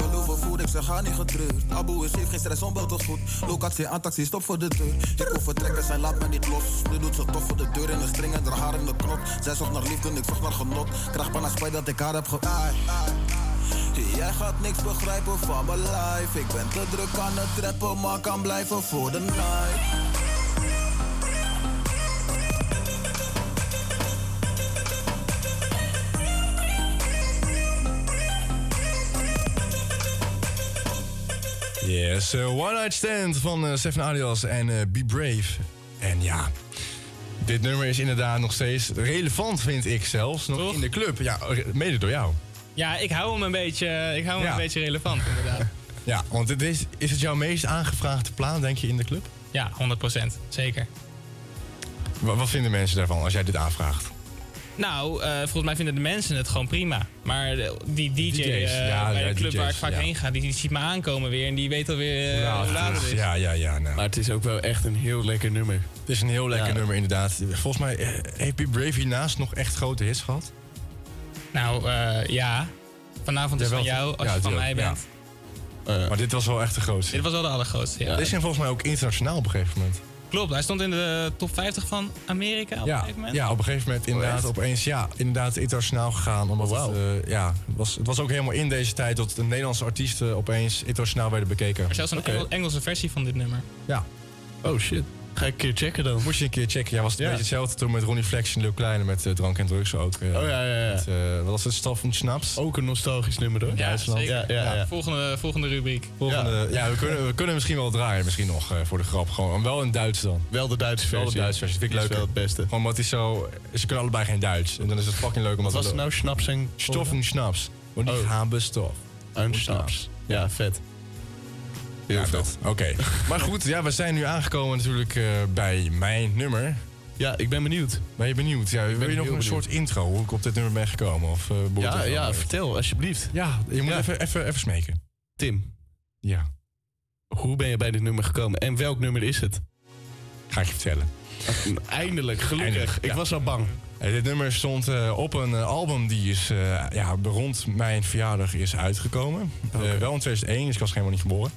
Beloof voed, ik zeg ga niet getreurd. Abu is heeft geen stress, onbelt ons goed. Locatie aan taxi, stop voor de deur. Ik wil vertrekken, zij laat mij niet los. Nu doet ze tof voor de deur in de string en haar haar in de knop. Zij zocht naar liefde en ik zocht naar genot. Krijg bijna spijt dat ik haar heb geaai. Jij gaat niks begrijpen van mijn life. Ik ben te druk aan het trappen, maar kan blijven voor de night. Yes, One Night Stand van Stefan Alias en Be Brave. En ja, dit nummer is inderdaad nog steeds relevant, vind ik zelfs, nog toch? In de club. Ja, mede door jou. Ja, ik hou hem een beetje, een beetje relevant, inderdaad. Ja, want dit is het jouw meest aangevraagde plaat, denk je, in de club? Ja, 100%. Zeker. Wat vinden mensen daarvan als jij dit aanvraagt? Nou, volgens mij vinden de mensen het gewoon prima. Maar die DJ bij de club DJ's, waar ik vaak heen ga, die ziet me aankomen weer. En die weet alweer hoe laat het is. Ja. Nou. Maar het is ook wel echt een heel lekker nummer. Het is een heel lekker nummer, inderdaad. Volgens mij heeft Be Brave hiernaast nog echt grote hits gehad. Nou, ja. Vanavond is van jou, als je van mij bent. Ja. Maar dit was wel echt de grootste. Dit was wel de allergrootste, ja. Dit is volgens mij ook internationaal op een gegeven moment. Klopt, hij stond in de top 50 van Amerika op een gegeven moment. Ja, op een gegeven moment inderdaad opeens internationaal gegaan. Omdat het was ook helemaal in deze tijd dat de Nederlandse artiesten opeens internationaal werden bekeken. Er is zelfs een Engelse versie van dit nummer. Ja. Oh shit. Ga ik een keer checken dan? Moest je een keer checken. Ja, was het een beetje hetzelfde toen met Ronnie Flex en Lil Kleine met Drank en Drugs ook. Wat was het? Staf van Snaps. Ook een nostalgisch nummer hoor. Ja, zeker. Ja. Volgende rubriek. We kunnen misschien wel draaien. Misschien nog voor de grap. Gewoon wel in Duits dan. Wel de Duitse versie. Vind ik leuk. Wel het beste. Gewoon wat is zo... Ze kunnen allebei geen Duits. En dan is het fucking leuk om wat was nou Snaps en... Stof en Snaps. Want die gaan bestof. En Snaps. Ja, vet. Heel vet. Oké. Maar goed, we zijn nu aangekomen natuurlijk bij mijn nummer. Ja, ik ben benieuwd. Ben je benieuwd? Ja, wil je nog een soort intro hoe ik op dit nummer ben gekomen? Of, vertel alsjeblieft. Ja, je moet even smeken. Tim. Ja. Hoe ben je bij dit nummer gekomen en welk nummer is het? Ga ik je vertellen. Eindelijk, gelukkig. Ik was al bang. Dit nummer stond op een album die is rond mijn verjaardag is uitgekomen. Okay. Wel in 2001, dus ik was helemaal niet geboren.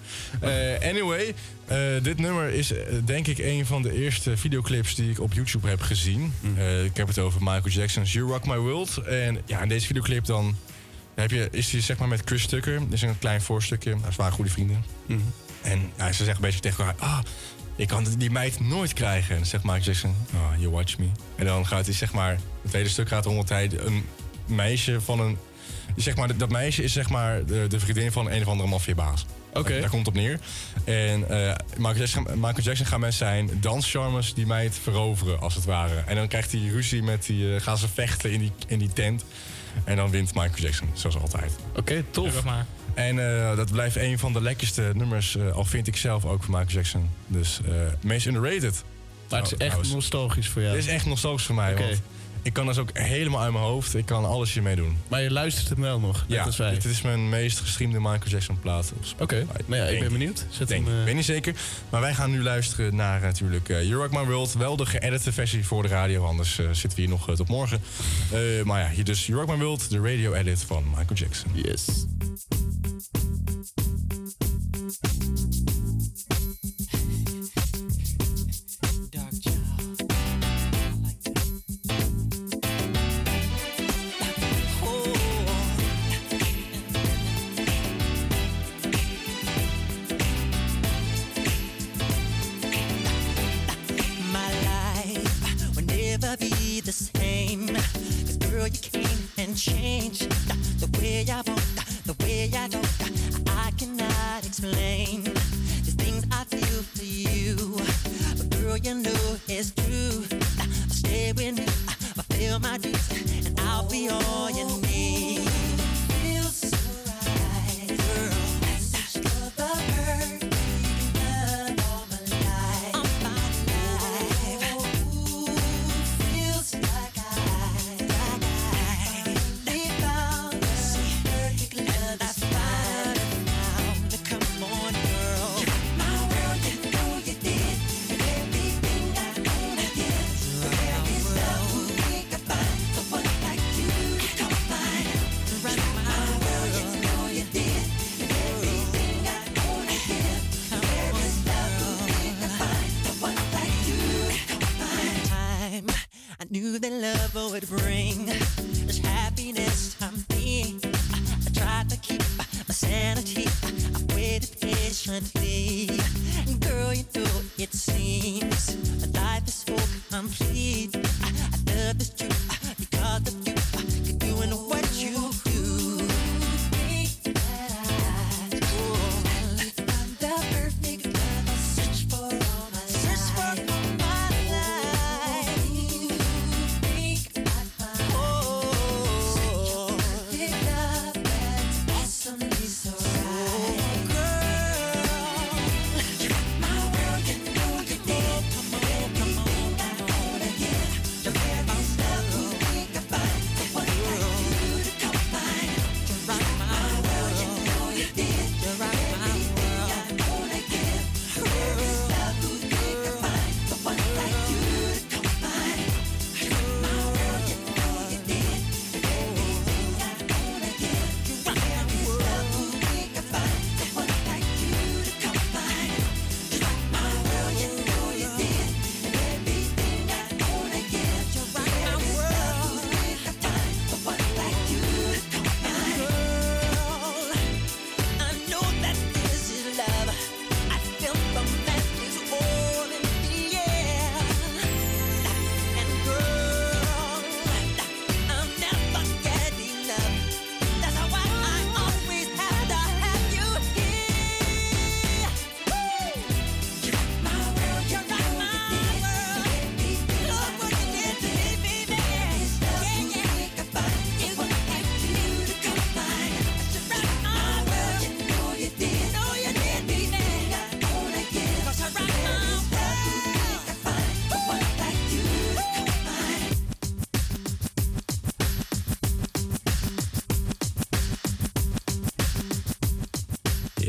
Dit nummer is denk ik een van de eerste videoclips die ik op YouTube heb gezien. Ik heb het over Michael Jackson's You Rock My World. En in deze videoclip dan heb je, is die zeg maar met Chris Tucker. Dat is een klein voorstukje. Dat waren goede vrienden. Mm-hmm. En ze zegt een beetje tegen elkaar... Ik kan die meid nooit krijgen. En dan zegt Michael Jackson, oh, you watch me. En dan gaat hij, het hele stuk gaat om dat hij een meisje van een... dat meisje is de vriendin van een of andere maffiabaas. Okay. Daar komt het op neer. En Michael Jackson gaat met zijn danscharmers die meid veroveren, als het ware. En dan krijgt hij ruzie met die... gaan ze vechten in die tent. En dan wint Michael Jackson, zoals altijd. Oké, tof. Ja, en dat blijft een van de lekkerste nummers, al vind ik zelf ook van Michael Jackson. Dus meest underrated. Maar het is echt nostalgisch voor jou? Het is echt nostalgisch voor mij, want ik kan dat ook helemaal uit mijn hoofd. Ik kan alles hiermee doen. Maar je luistert hem wel nog, net als wij. Dit is mijn meest gestreamde Michael Jackson plaat. Oké, ik ben benieuwd. Ik weet niet zeker. Maar wij gaan nu luisteren naar natuurlijk You Rock My World. Wel de geëdite versie voor de radio, anders zitten we hier nog tot morgen. Hier dus You Rock My World, de radio edit van Michael Jackson. Yes.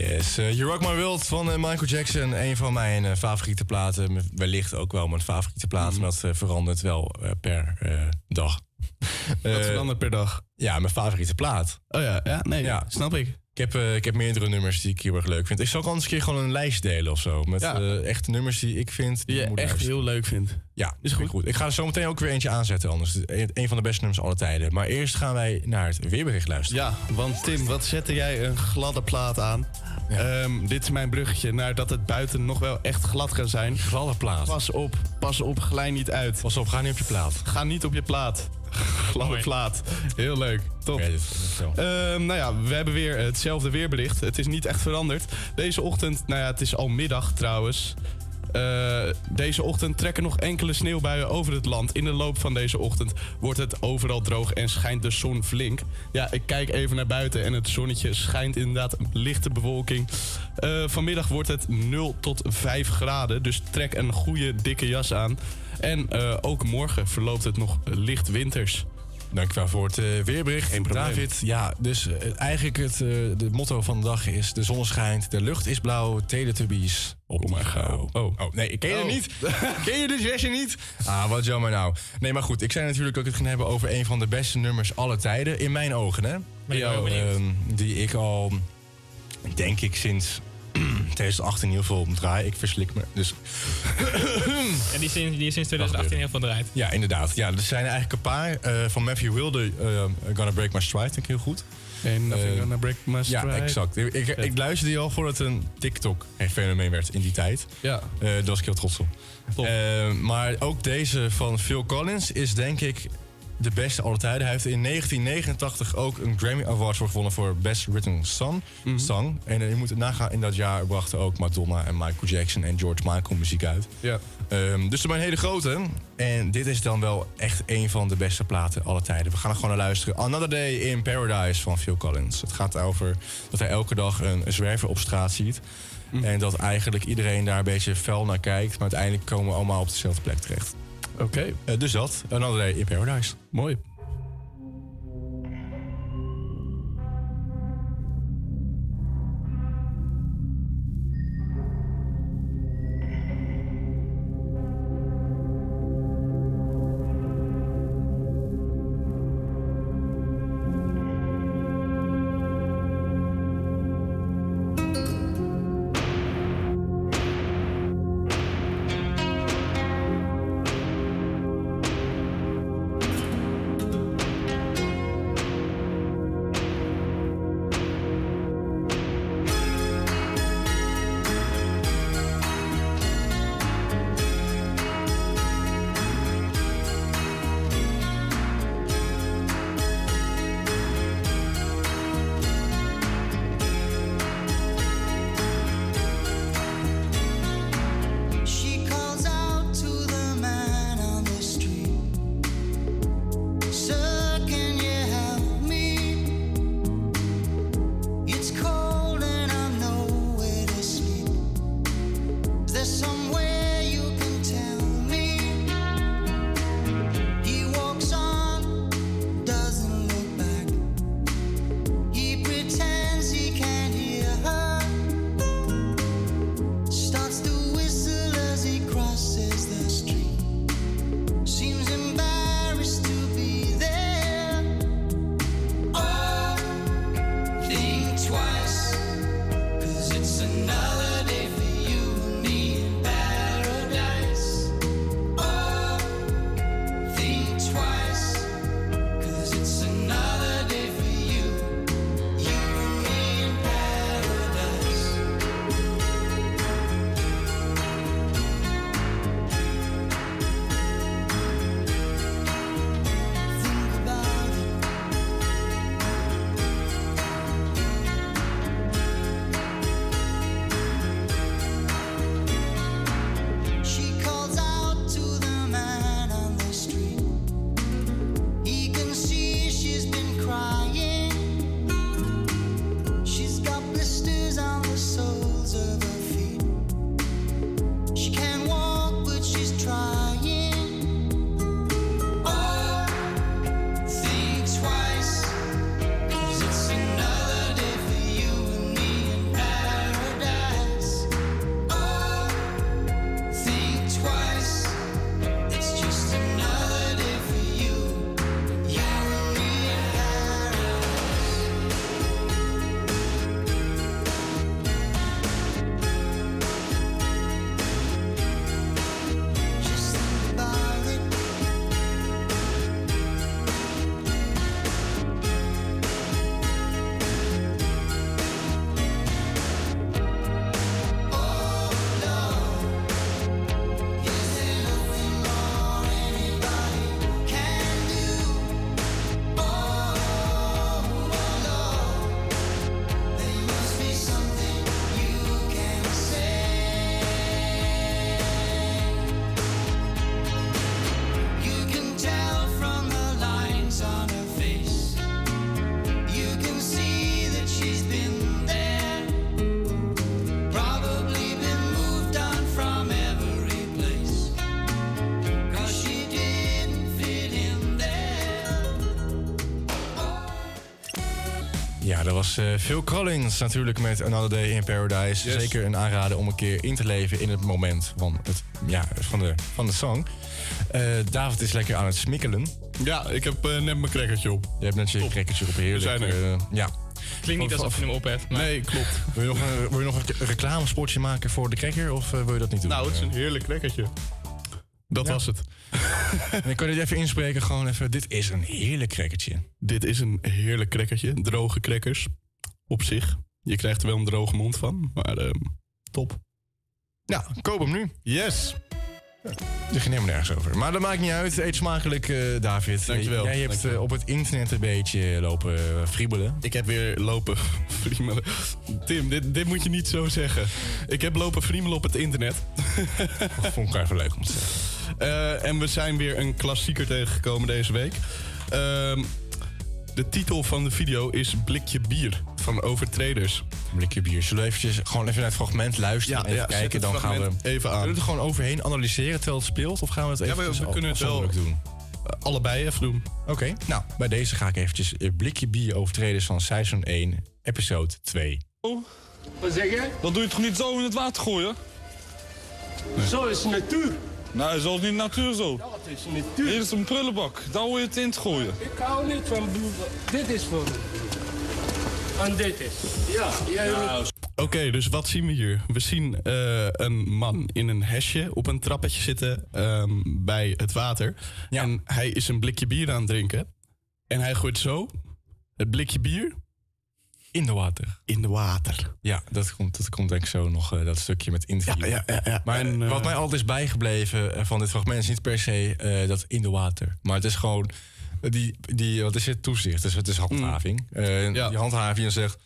Yes, You Rock My World van Michael Jackson. Een van mijn favoriete platen. Wellicht ook wel mijn favoriete plaat. Maar dat verandert wel per dag. Wat verandert per dag? Ja, mijn favoriete plaat. Oh ja, ja, nee, ja. Snap ik. Ik heb meerdere nummers die ik heel erg leuk vind. Ik zal ook anders een keer gewoon een lijst delen of zo. Met echte nummers die ik vind. Die je echt luisteren. Heel leuk vindt. Ja, is goed. Ik ga er zo meteen ook weer eentje aanzetten anders. Een van de beste nummers alle tijden. Maar eerst gaan wij naar het weerbericht luisteren. Ja, want Tim, wat zette jij een gladde plaat aan? Ja. Dit is mijn bruggetje naar dat het buiten nog wel echt glad gaat zijn. Gladde plaat. Pas op, glij niet uit. Pas op, ga niet op je plaat. Ga niet op je plaat. Gladde plaat. Heel leuk. Top. Okay, nou ja, we hebben weer hetzelfde weerbericht. Het is niet echt veranderd. Deze ochtend, nou ja, het is al middag trouwens. Deze ochtend trekken nog enkele sneeuwbuien over het land. In de loop van deze ochtend wordt het overal droog en schijnt de zon flink. Ja, ik kijk even naar buiten en het zonnetje schijnt inderdaad een lichte bewolking. Vanmiddag wordt het 0 tot 5 graden, dus trek een goede dikke jas aan. En ook morgen verloopt het nog licht winters. Dankjewel voor het weerbericht. Geen probleem. David, ja, dus eigenlijk het motto van de dag is... de zon schijnt, de lucht is blauw, Teletubbies... Op maar gauw. Oh, nee, ik ken je niet. Ken je dus Jesse niet? Ah, wat jammer nou. Nee, maar goed, ik zei natuurlijk dat ik het ging hebben over een van de beste nummers alle tijden. In mijn ogen, hè. Ben je wel benieuwd? Die ik al, denk ik, sinds 2018 heel veel draai. Ik verslik me, dus... En die sinds 2018 heel veel draait. Ja, inderdaad. Ja, er zijn eigenlijk een paar van Matthew Wilde, Gonna Break My Stride, denk ik heel goed. En Gonna Break My Stride. Ja, exact. Ik luisterde die al voordat een TikTok een fenomeen werd in die tijd. Ja. Daar was ik heel trots op. Maar ook deze van Phil Collins is denk ik de beste aller tijden. Hij heeft in 1989 ook een Grammy Award voor gewonnen voor Best Written Song. Mm-hmm. En je moet het nagaan, in dat jaar brachten ook Madonna en Michael Jackson en George Michael muziek uit. Ja. Dus er zijn hele grote. En dit is dan wel echt een van de beste platen aller tijden. We gaan er gewoon naar luisteren. Another Day in Paradise van Phil Collins. Het gaat over dat hij elke dag een zwerver op straat ziet. Mm. En dat eigenlijk iedereen daar een beetje fel naar kijkt. Maar uiteindelijk komen we allemaal op dezelfde plek terecht. Oké. Dus dat. Another Day in Paradise. Mooi. was Phil Collins natuurlijk met Another Day in Paradise. Yes. Zeker een aanrader om een keer in te leven in het moment van de song. David is lekker aan het smikkelen. Ja, ik heb net mijn crackertje op. Je hebt net je crackertje op, heerlijk. We zijn er. Ja. Klinkt niet alsof je hem op hebt. Maar... Nee, klopt. Wil je nog een reclamespotje maken voor de cracker of wil je dat niet doen? Nou, het is een heerlijk crackertje. Dat was het. Dan kan je dit even inspreken, gewoon even. Dit is een heerlijk crackertje. Dit is een heerlijk crackertje. Droge crackers. Op zich. Je krijgt er wel een droge mond van, maar top. Ja, koop hem nu. Yes! Ja, daar ging helemaal nergens over. Maar dat maakt niet uit. Eet smakelijk, David. Dankjewel. Jij hebt op het internet een beetje lopen friemelen. Ik heb weer lopen friemelen. Tim, dit moet je niet zo zeggen. Ik heb lopen friemelen op het internet. Dat vond ik even leuk om te zeggen. En we zijn weer een klassieker tegengekomen deze week. De titel van de video is Blikje Bier van Overtreders. Blikje Bier. Zullen we eventjes gewoon even naar het fragment luisteren en kijken? Dan gaan we even aan. Kunnen we het gewoon overheen analyseren terwijl het speelt? Of gaan we het even doen? Allebei even doen. Oké. Nou, bij deze ga ik eventjes Blikje Bier Overtreders van seizoen 1, episode 2. Wat zeg je? Dan doe je toch niet zo in het water gooien? Nee. Zo is de natuur. Nee, zo is niet natuur zo. Dat is natuur. Hier is een prullenbak, daar hoor je het in te gooien. Ik hou niet van bloemen. Dit is voor me. En dit is. Ja, jij wil... Oké, dus wat zien we hier? We zien een man in een hesje op een trappetje zitten bij het water. Ja. En hij is een blikje bier aan het drinken. En hij gooit zo het blikje bier... in de water. In de water. Ja, dat komt denk ik zo nog, dat stukje met interview. Ja. Maar en, wat mij altijd is bijgebleven van dit fragment... is niet per se dat in de water. Maar het is gewoon, wat is het, toezicht? Dus het is handhaving. Die handhaving zegt...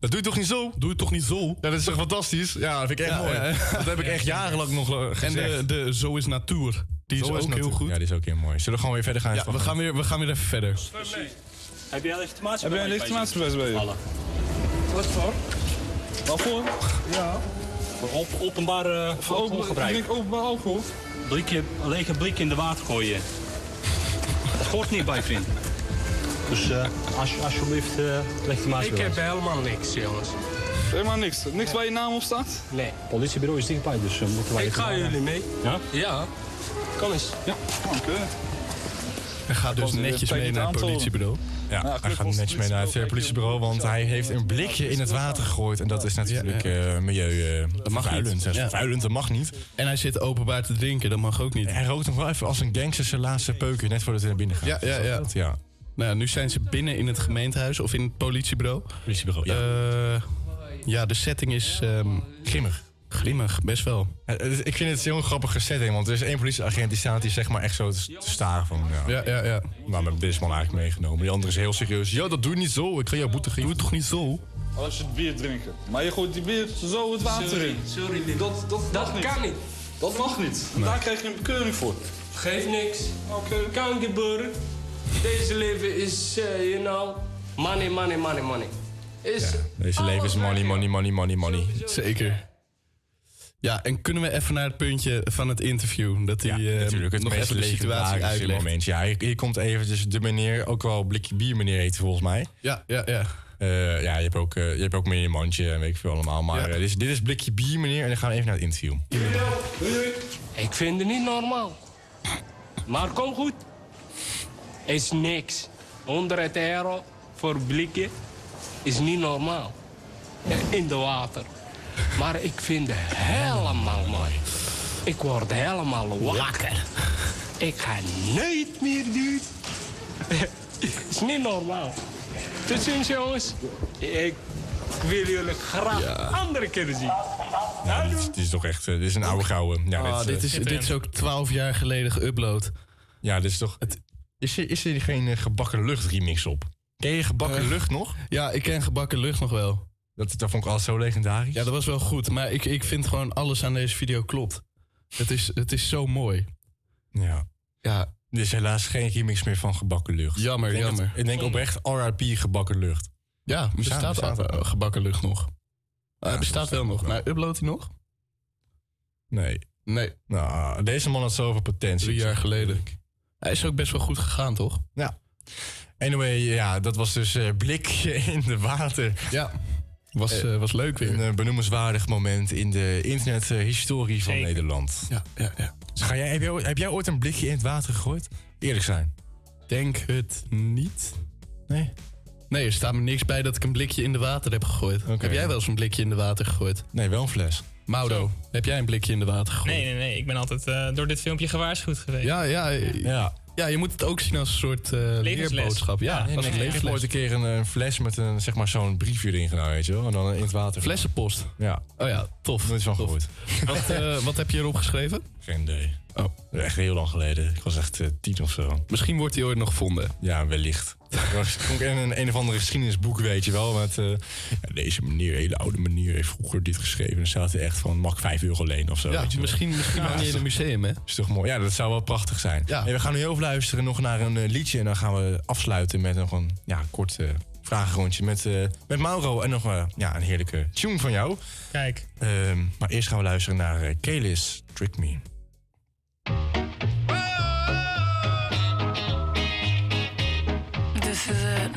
Dat doe je toch niet zo? Doe je toch niet zo? Ja, dat is toch fantastisch? Ja, dat vind ik echt mooi. Dat heb ik echt jarenlang nog gezegd. En de Zo is Natuur. Die zo is ook natuur. Heel goed. Ja, die is ook heel mooi. Zullen we gewoon weer verder gaan? Ja, we gaan weer even verder. Precies. Heb jij een legitimatiebewijs bij je? Wat voor? Wat voor? Ja. Voor openbaar alcoholgebruik. Ik denk openbaar alcohol. Een lege blik in de water gooien. Dat hoort niet bij, vriend. Dus alsjeblieft, legitimatiebewijs. Ik heb helemaal niks, jongens. Helemaal niks? Niks waar je naam op staat? Nee. Het politiebureau is dichtbij, dus moeten wij... Ik ga jullie mee. Ja? Ja. Kan eens. Ja. Dank u. Hij gaat dus netjes mee naar het politiebureau. Ja, hij gaat netjes mee naar het politiebureau, want hij heeft een blikje in het water gegooid. En dat is natuurlijk milieuvervuilend. Dat mag niet. En hij zit openbaar te drinken, dat mag ook niet. Hij rookt hem wel even als een gangster zijn laatste peuken, net voordat hij naar binnen gaat. Ja. Nou, nu zijn ze binnen in het gemeentehuis of in het politiebureau. Politiebureau, ja. Ja, de setting is... Grimmig, best wel. Ik vind het een heel grappige setting, want er is één politieagent die staat hier zeg maar echt zo te staren van... Ja. Maar met deze man eigenlijk meegenomen. Die andere is heel serieus. Ja, dat doe je niet zo. Ik ga jou boete geven. Doe het toch niet zo? Als je het bier drinkt. Maar je gooit die bier zo het water in. Sorry. Dat kan niet. Dat mag niet. Nee. Daar krijg je een bekeuring voor. Geef niks. Oké. Kan gebeuren. Deze leven is, money. Deze leven is money. Zeker. Ja, en kunnen we even naar het puntje van het interview? Dat hij natuurlijk het nog even de situatie uitlegt. Ja, hier komt eventjes de meneer, ook wel blikje bier meneer heet volgens mij. Ja. Je hebt ook meneer Mandje en weet ik veel allemaal. Maar dit is blikje bier meneer en dan gaan we even naar het interview. Ik vind het niet normaal. Maar kom goed. Is niks. 100 euro voor blikje is niet normaal. In de water. Maar ik vind het helemaal mooi. Ik word helemaal wakker. Ik ga nooit meer doen. Het is niet normaal. Tot ziens, jongens. Ik wil jullie graag andere keren zien. Nou, dit is toch echt... Dit is een oude gouden. Ja, dit is ook 12 jaar geleden geüpload. Ja, dit is toch... Is er geen Gebakken Lucht remix op? Ken je Gebakken Lucht nog? Ja, ik ken Gebakken Lucht nog wel. Dat vond ik al zo legendarisch. Ja, dat was wel goed. Maar ik vind gewoon alles aan deze video klopt. Het is zo mooi. Ja. Er is helaas geen remix meer van Gebakken Lucht. Jammer. Ik denk oprecht RIP Gebakken Lucht. Ja, bestaat Gebakken Lucht nog? Hij bestaat wel nog. Maar uploadt hij nog? Nee. Nou, deze man had zoveel potentie. 3 jaar geleden. Hij is ook best wel goed gegaan, toch? Ja. Anyway, ja, dat was dus Blikje in de water. Ja. Was leuk weer. Een benoemenswaardig moment in de internethistorie van Nederland. Ja. Dus ga jij, heb jij ooit een blikje in het water gegooid? Eerlijk zijn. Denk het niet. Nee, er staat me niks bij dat ik een blikje in de water heb gegooid. Okay. Heb jij wel eens een blikje in de water gegooid? Nee, wel een fles. Mauro, heb jij een blikje in de water gegooid? Nee. Ik ben altijd door dit filmpje gewaarschuwd geweest. Ja. Ja, je moet het ook zien als een soort leerboodschap. Ja, ik heb ooit een keer een fles met een, zeg maar, zo'n briefje erin gedaan, weet je wel. En dan in het water. Flessenpost? Ja. Oh ja, tof. Nooit van gehoord. Wat heb je erop geschreven? Geen idee. Oh. Echt heel lang geleden. Ik was echt 10 of zo. Misschien wordt die ooit nog gevonden. Ja, wellicht. Ik in een of andere geschiedenisboek, weet je wel. Met deze manier, hele oude manier, heeft vroeger dit geschreven. En staat er echt van, mag €5 leen of zo. Ja, weet je misschien wel in een museum, hè? Is toch mooi. Ja, dat zou wel prachtig zijn. Ja. Hey, we gaan nu heel veel luisteren nog naar een liedje. En dan gaan we afsluiten met nog een kort vragenrondje met Mauro. En nog een heerlijke tune van jou. Kijk. Maar eerst gaan we luisteren naar Kelis, Trick Me. This is it.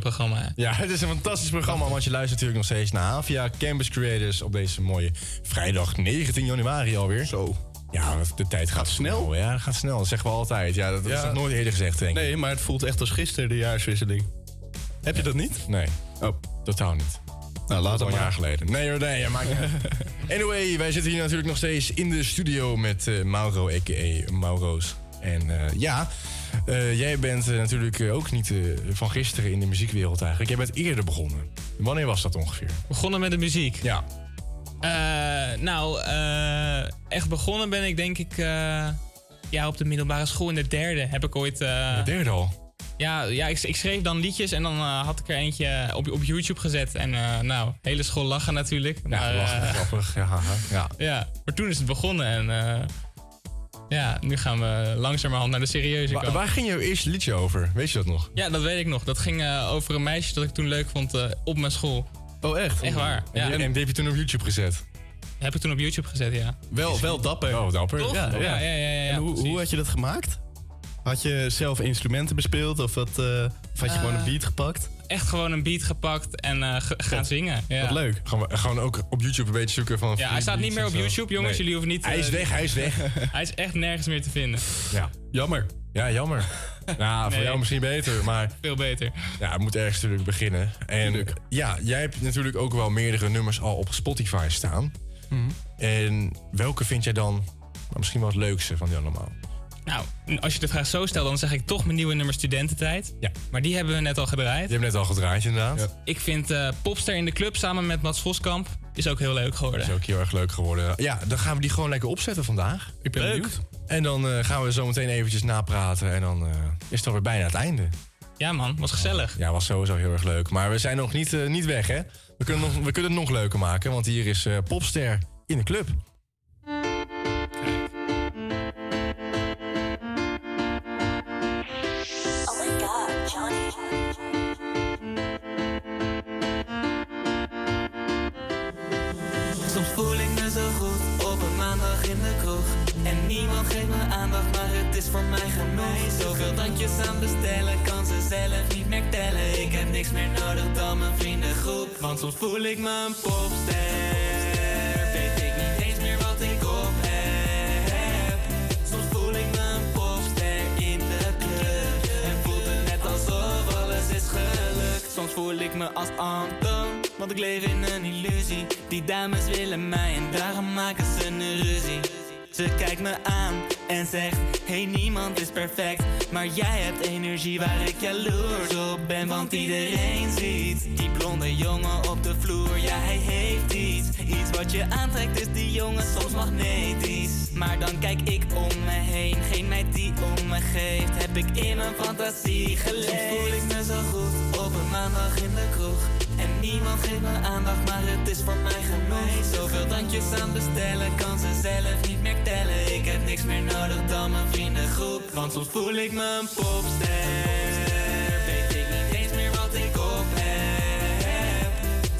Programma. Ja, het is een fantastisch programma, want je luistert natuurlijk nog steeds naar HvA Campus Creators op deze mooie vrijdag 19 januari alweer. Zo. Ja, de tijd gaat snel. Ja, dat gaat snel. Dat zeggen we altijd. Ja, dat is nog nooit eerder gezegd, denk ik. Nee, maar het voelt echt als gisteren, de jaarswisseling. Heb je dat niet? Nee. Oh, totaal niet. Nou, laat al een jaar geleden. Nee, maakt niet uit. Anyway, wij zitten hier natuurlijk nog steeds in de studio met Mauro, a.k.a. Mauroos. En Jij bent natuurlijk ook niet van gisteren in de muziekwereld eigenlijk. Jij bent eerder begonnen. Wanneer was dat ongeveer? Begonnen met de muziek? Ja. Echt begonnen ben ik denk ik... op de middelbare school in de derde heb ik ooit... De derde al? Ja, ik schreef dan liedjes en dan had ik er eentje op YouTube gezet. En hele school lachen natuurlijk. Ja, maar, lachen, grappig. Ja, maar toen is het begonnen en... nu gaan we langzamerhand naar de serieuze kant. Waar ging jouw eerste liedje over? Weet je dat nog? Ja, dat weet ik nog. Dat ging over een meisje dat ik toen leuk vond op mijn school. Oh, echt? Echt waar. Ja. En die heb je toen op YouTube gezet? Heb ik toen op YouTube gezet, ja. Wel dapper. Oh, dapper. Ja. En hoe had je dat gemaakt? Had je zelf instrumenten bespeeld of had je gewoon een beat gepakt? Echt gewoon een beat gepakt en gaan zingen. Ja. Wat leuk. Gewoon ook op YouTube een beetje zoeken van... Ja, hij staat niet meer op YouTube, jongens. Nee. Jullie hoeven niet... Hij is weg. Hij is echt nergens meer te vinden. Ja, jammer. Ja, jammer. Voor jou misschien beter, maar... Veel beter. Ja, het moet ergens natuurlijk beginnen. En ja, jij hebt natuurlijk ook wel meerdere nummers al op Spotify staan. Mm-hmm. En welke vind jij dan misschien wel het leukste van die allemaal? Nou, als je de vraag zo stelt, dan zeg ik toch mijn nieuwe nummer Studententijd. Ja. Maar die hebben we net al gedraaid. Die hebben we net al gedraaid, inderdaad. Ja. Ik vind Popster in de Club samen met Mats Voskamp is ook heel leuk geworden. Is ook heel erg leuk geworden. Ja, dan gaan we die gewoon lekker opzetten vandaag. Ik ben benieuwd. En dan gaan we zo meteen eventjes napraten en dan is het alweer bijna het einde. Ja man, was gezellig. Ja, was sowieso heel erg leuk. Maar we zijn nog niet weg, hè? We kunnen het nog leuker maken, want hier is Popster in de Club. Soms voel ik me zo goed op een maandag in de kroeg. En niemand geeft me aandacht, maar het is voor mij genoeg. Zoveel drankjes aan bestellen, kan ze zelf niet meer tellen. Ik heb niks meer nodig dan mijn vriendengroep. Want soms voel ik me een popster. Weet ik niet eens meer wat ik op heb. Soms voel ik me een popster in de club. En voelt het net alsof alles is gelukt. Soms voel ik me als Antoon. Want ik leef in een illusie. Die dames willen mij en daarom maken ze een ruzie. Ze kijkt me aan en zegt: hey, niemand is perfect. Maar jij hebt energie waar ik jaloers op ben. Want iedereen ziet die blonde jongen op de vloer. Ja, hij heeft iets wat je aantrekt is die jongen soms magnetisch. Maar dan kijk ik om me heen, geen meid die om me geeft. Heb ik in mijn fantasie geleefd. Soms voel ik me zo goed op een maandag in de kroeg. En niemand geeft me aandacht, maar het is voor mij genoeg. Zoveel drankjes aan bestellen, kan ze zelf niet meer tellen. Ik heb niks meer nodig dan mijn vriendengroep. Want soms voel ik me een popster. Weet ik niet eens meer wat ik op heb.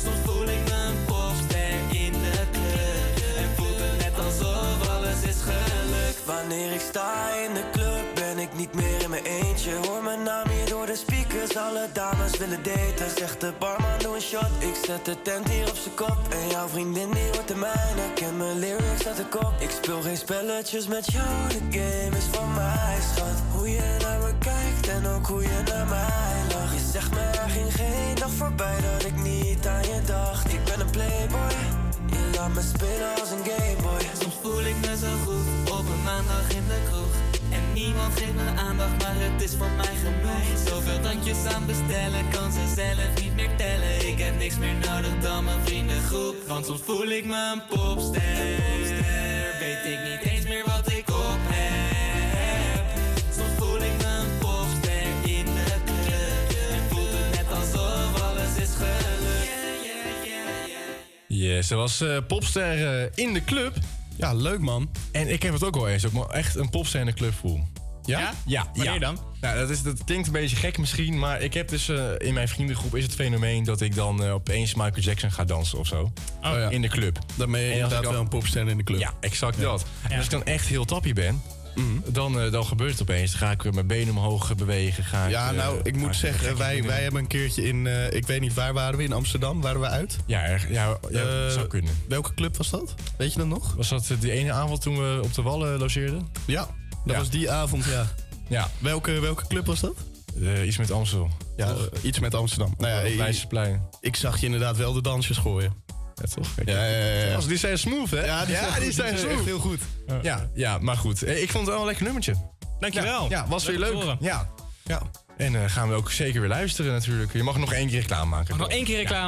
Soms voel ik me een popster in de club. En voel me net alsof alles is gelukt. Wanneer ik sta in de club, ben ik niet meer in mijn eentje. Hoor mijn naam hier door de speaker. Alle dames willen daten, zegt de barman, doe een shot. Ik zet de tent hier op z'n kop. En jouw vriendin die wordt de mijne. Ken mijn lyrics uit de kop. Ik speel geen spelletjes met jou. De game is van mij, schat. Hoe je naar me kijkt en ook hoe je naar mij lacht. Je zegt me, er ging geen dag voorbij dat ik niet aan je dacht. Ik ben een playboy. Je laat me spelen als een gameboy. Soms voel ik me zo goed op een maandag in de kroeg. En niemand geeft me aandacht, maar het is voor mij genoeg. Zoveel drankjes aan bestellen, kan ze zelf niet meer tellen. Ik heb niks meer nodig dan mijn vriendengroep. Want soms voel ik me een popster. Weet ik niet eens meer wat ik op heb. Soms voel ik me een popster in de club. En voelt het net alsof alles is gelukt. Yes, dat was popster in de club. Ja, leuk man. En ik heb het ook wel eens, ook echt een popster in de club voel. Ja? Ja. Wanneer dan? Nou, dat klinkt een beetje gek misschien, maar ik heb dus in mijn vriendengroep is het fenomeen dat ik dan opeens Michael Jackson ga dansen of zo. Oh, ja. In de club. Dan ben je inderdaad wel een popster in de club. Ja, exact dat. Ja. En als ik dan echt heel tappie ben, dan gebeurt het opeens. Dan ga ik mijn benen omhoog bewegen. Ik moet zeggen, wij hebben een keertje in... ik weet niet, waar waren we? In Amsterdam? Waren we uit? Ja, zou kunnen. Welke club was dat? Weet je dat nog? Was dat die ene avond toen we op de Wallen logeerden? Ja, dat was die avond, ja. Ja. Welke club was dat? Iets met Amstel. Ja, iets met Amsterdam. Leidseplein. Ik zag je inderdaad wel de dansjes gooien. Ja, toch? Kijk, ja. Die zijn smooth, hè? Ja, die zijn smooth. Heel goed. Ja, maar goed. Ik vond het wel een lekker nummertje. Dankjewel. Ja, was weer leuk. Ja. En gaan we ook zeker weer luisteren natuurlijk. Je mag nog één keer reclame maken.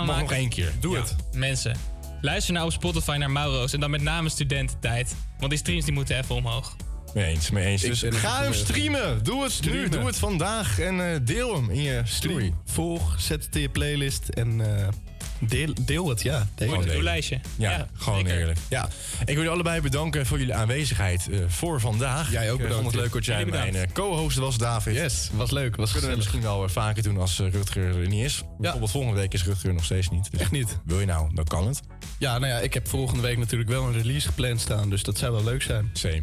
Nog één keer. Doe het. Mensen, luister nou op Spotify naar Mauroos. En dan met name Studententijd. Want die streams die moeten even omhoog. Mee eens. Dus ga hem streamen. Doe het nu. Doe het vandaag. En deel hem in je story. Volg, zet het in je playlist. En deel het, ja. Gewoon een lijstje. Ja, gewoon eerlijk. Ja. Ik wil jullie allebei bedanken voor jullie aanwezigheid voor vandaag. Jij ook bedankt. Ik vond het leuk dat jij mijn co-host was, David. Yes, was leuk. Was kunnen we misschien wel vaker doen als Rutger er niet is. Ja. Bijvoorbeeld volgende week is Rutger nog steeds niet. Dus echt niet. Wil je nou, dan kan het. Ja, nou ja, ik heb volgende week natuurlijk wel een release gepland staan. Dus dat zou wel leuk zijn. Same.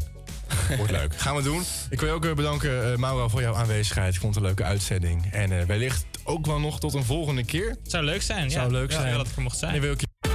Wordt leuk. Gaan we doen. Ik wil je ook bedanken, Mauro, voor jouw aanwezigheid. Ik vond het een leuke uitzending. En wellicht ook wel nog tot een volgende keer. Het zou leuk zijn. Ja, dat ik er mocht zijn. En wil ik